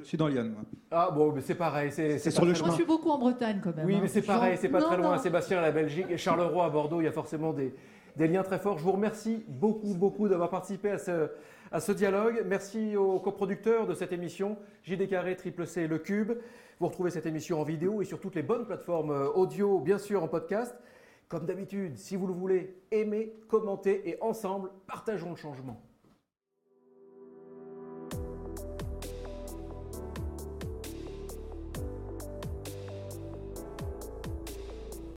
je suis dans Lyon. Ah bon, mais c'est pareil. C'est, c'est, c'est sur le chemin. Moi, je suis beaucoup en Bretagne quand même. Oui, hein. mais c'est pareil, c'est pas non, très loin. Non. Sébastien à la Belgique et Charleroi à Bordeaux, il y a forcément des, des liens très forts. Je vous remercie beaucoup, beaucoup d'avoir participé à ce, à ce dialogue. Merci aux coproducteurs de cette émission, J D Carré, Triple C, Le Cube. Vous retrouvez cette émission en vidéo et sur toutes les bonnes plateformes audio, bien sûr en podcast. Comme d'habitude, si vous le voulez, aimez, commentez et ensemble, partageons le changement.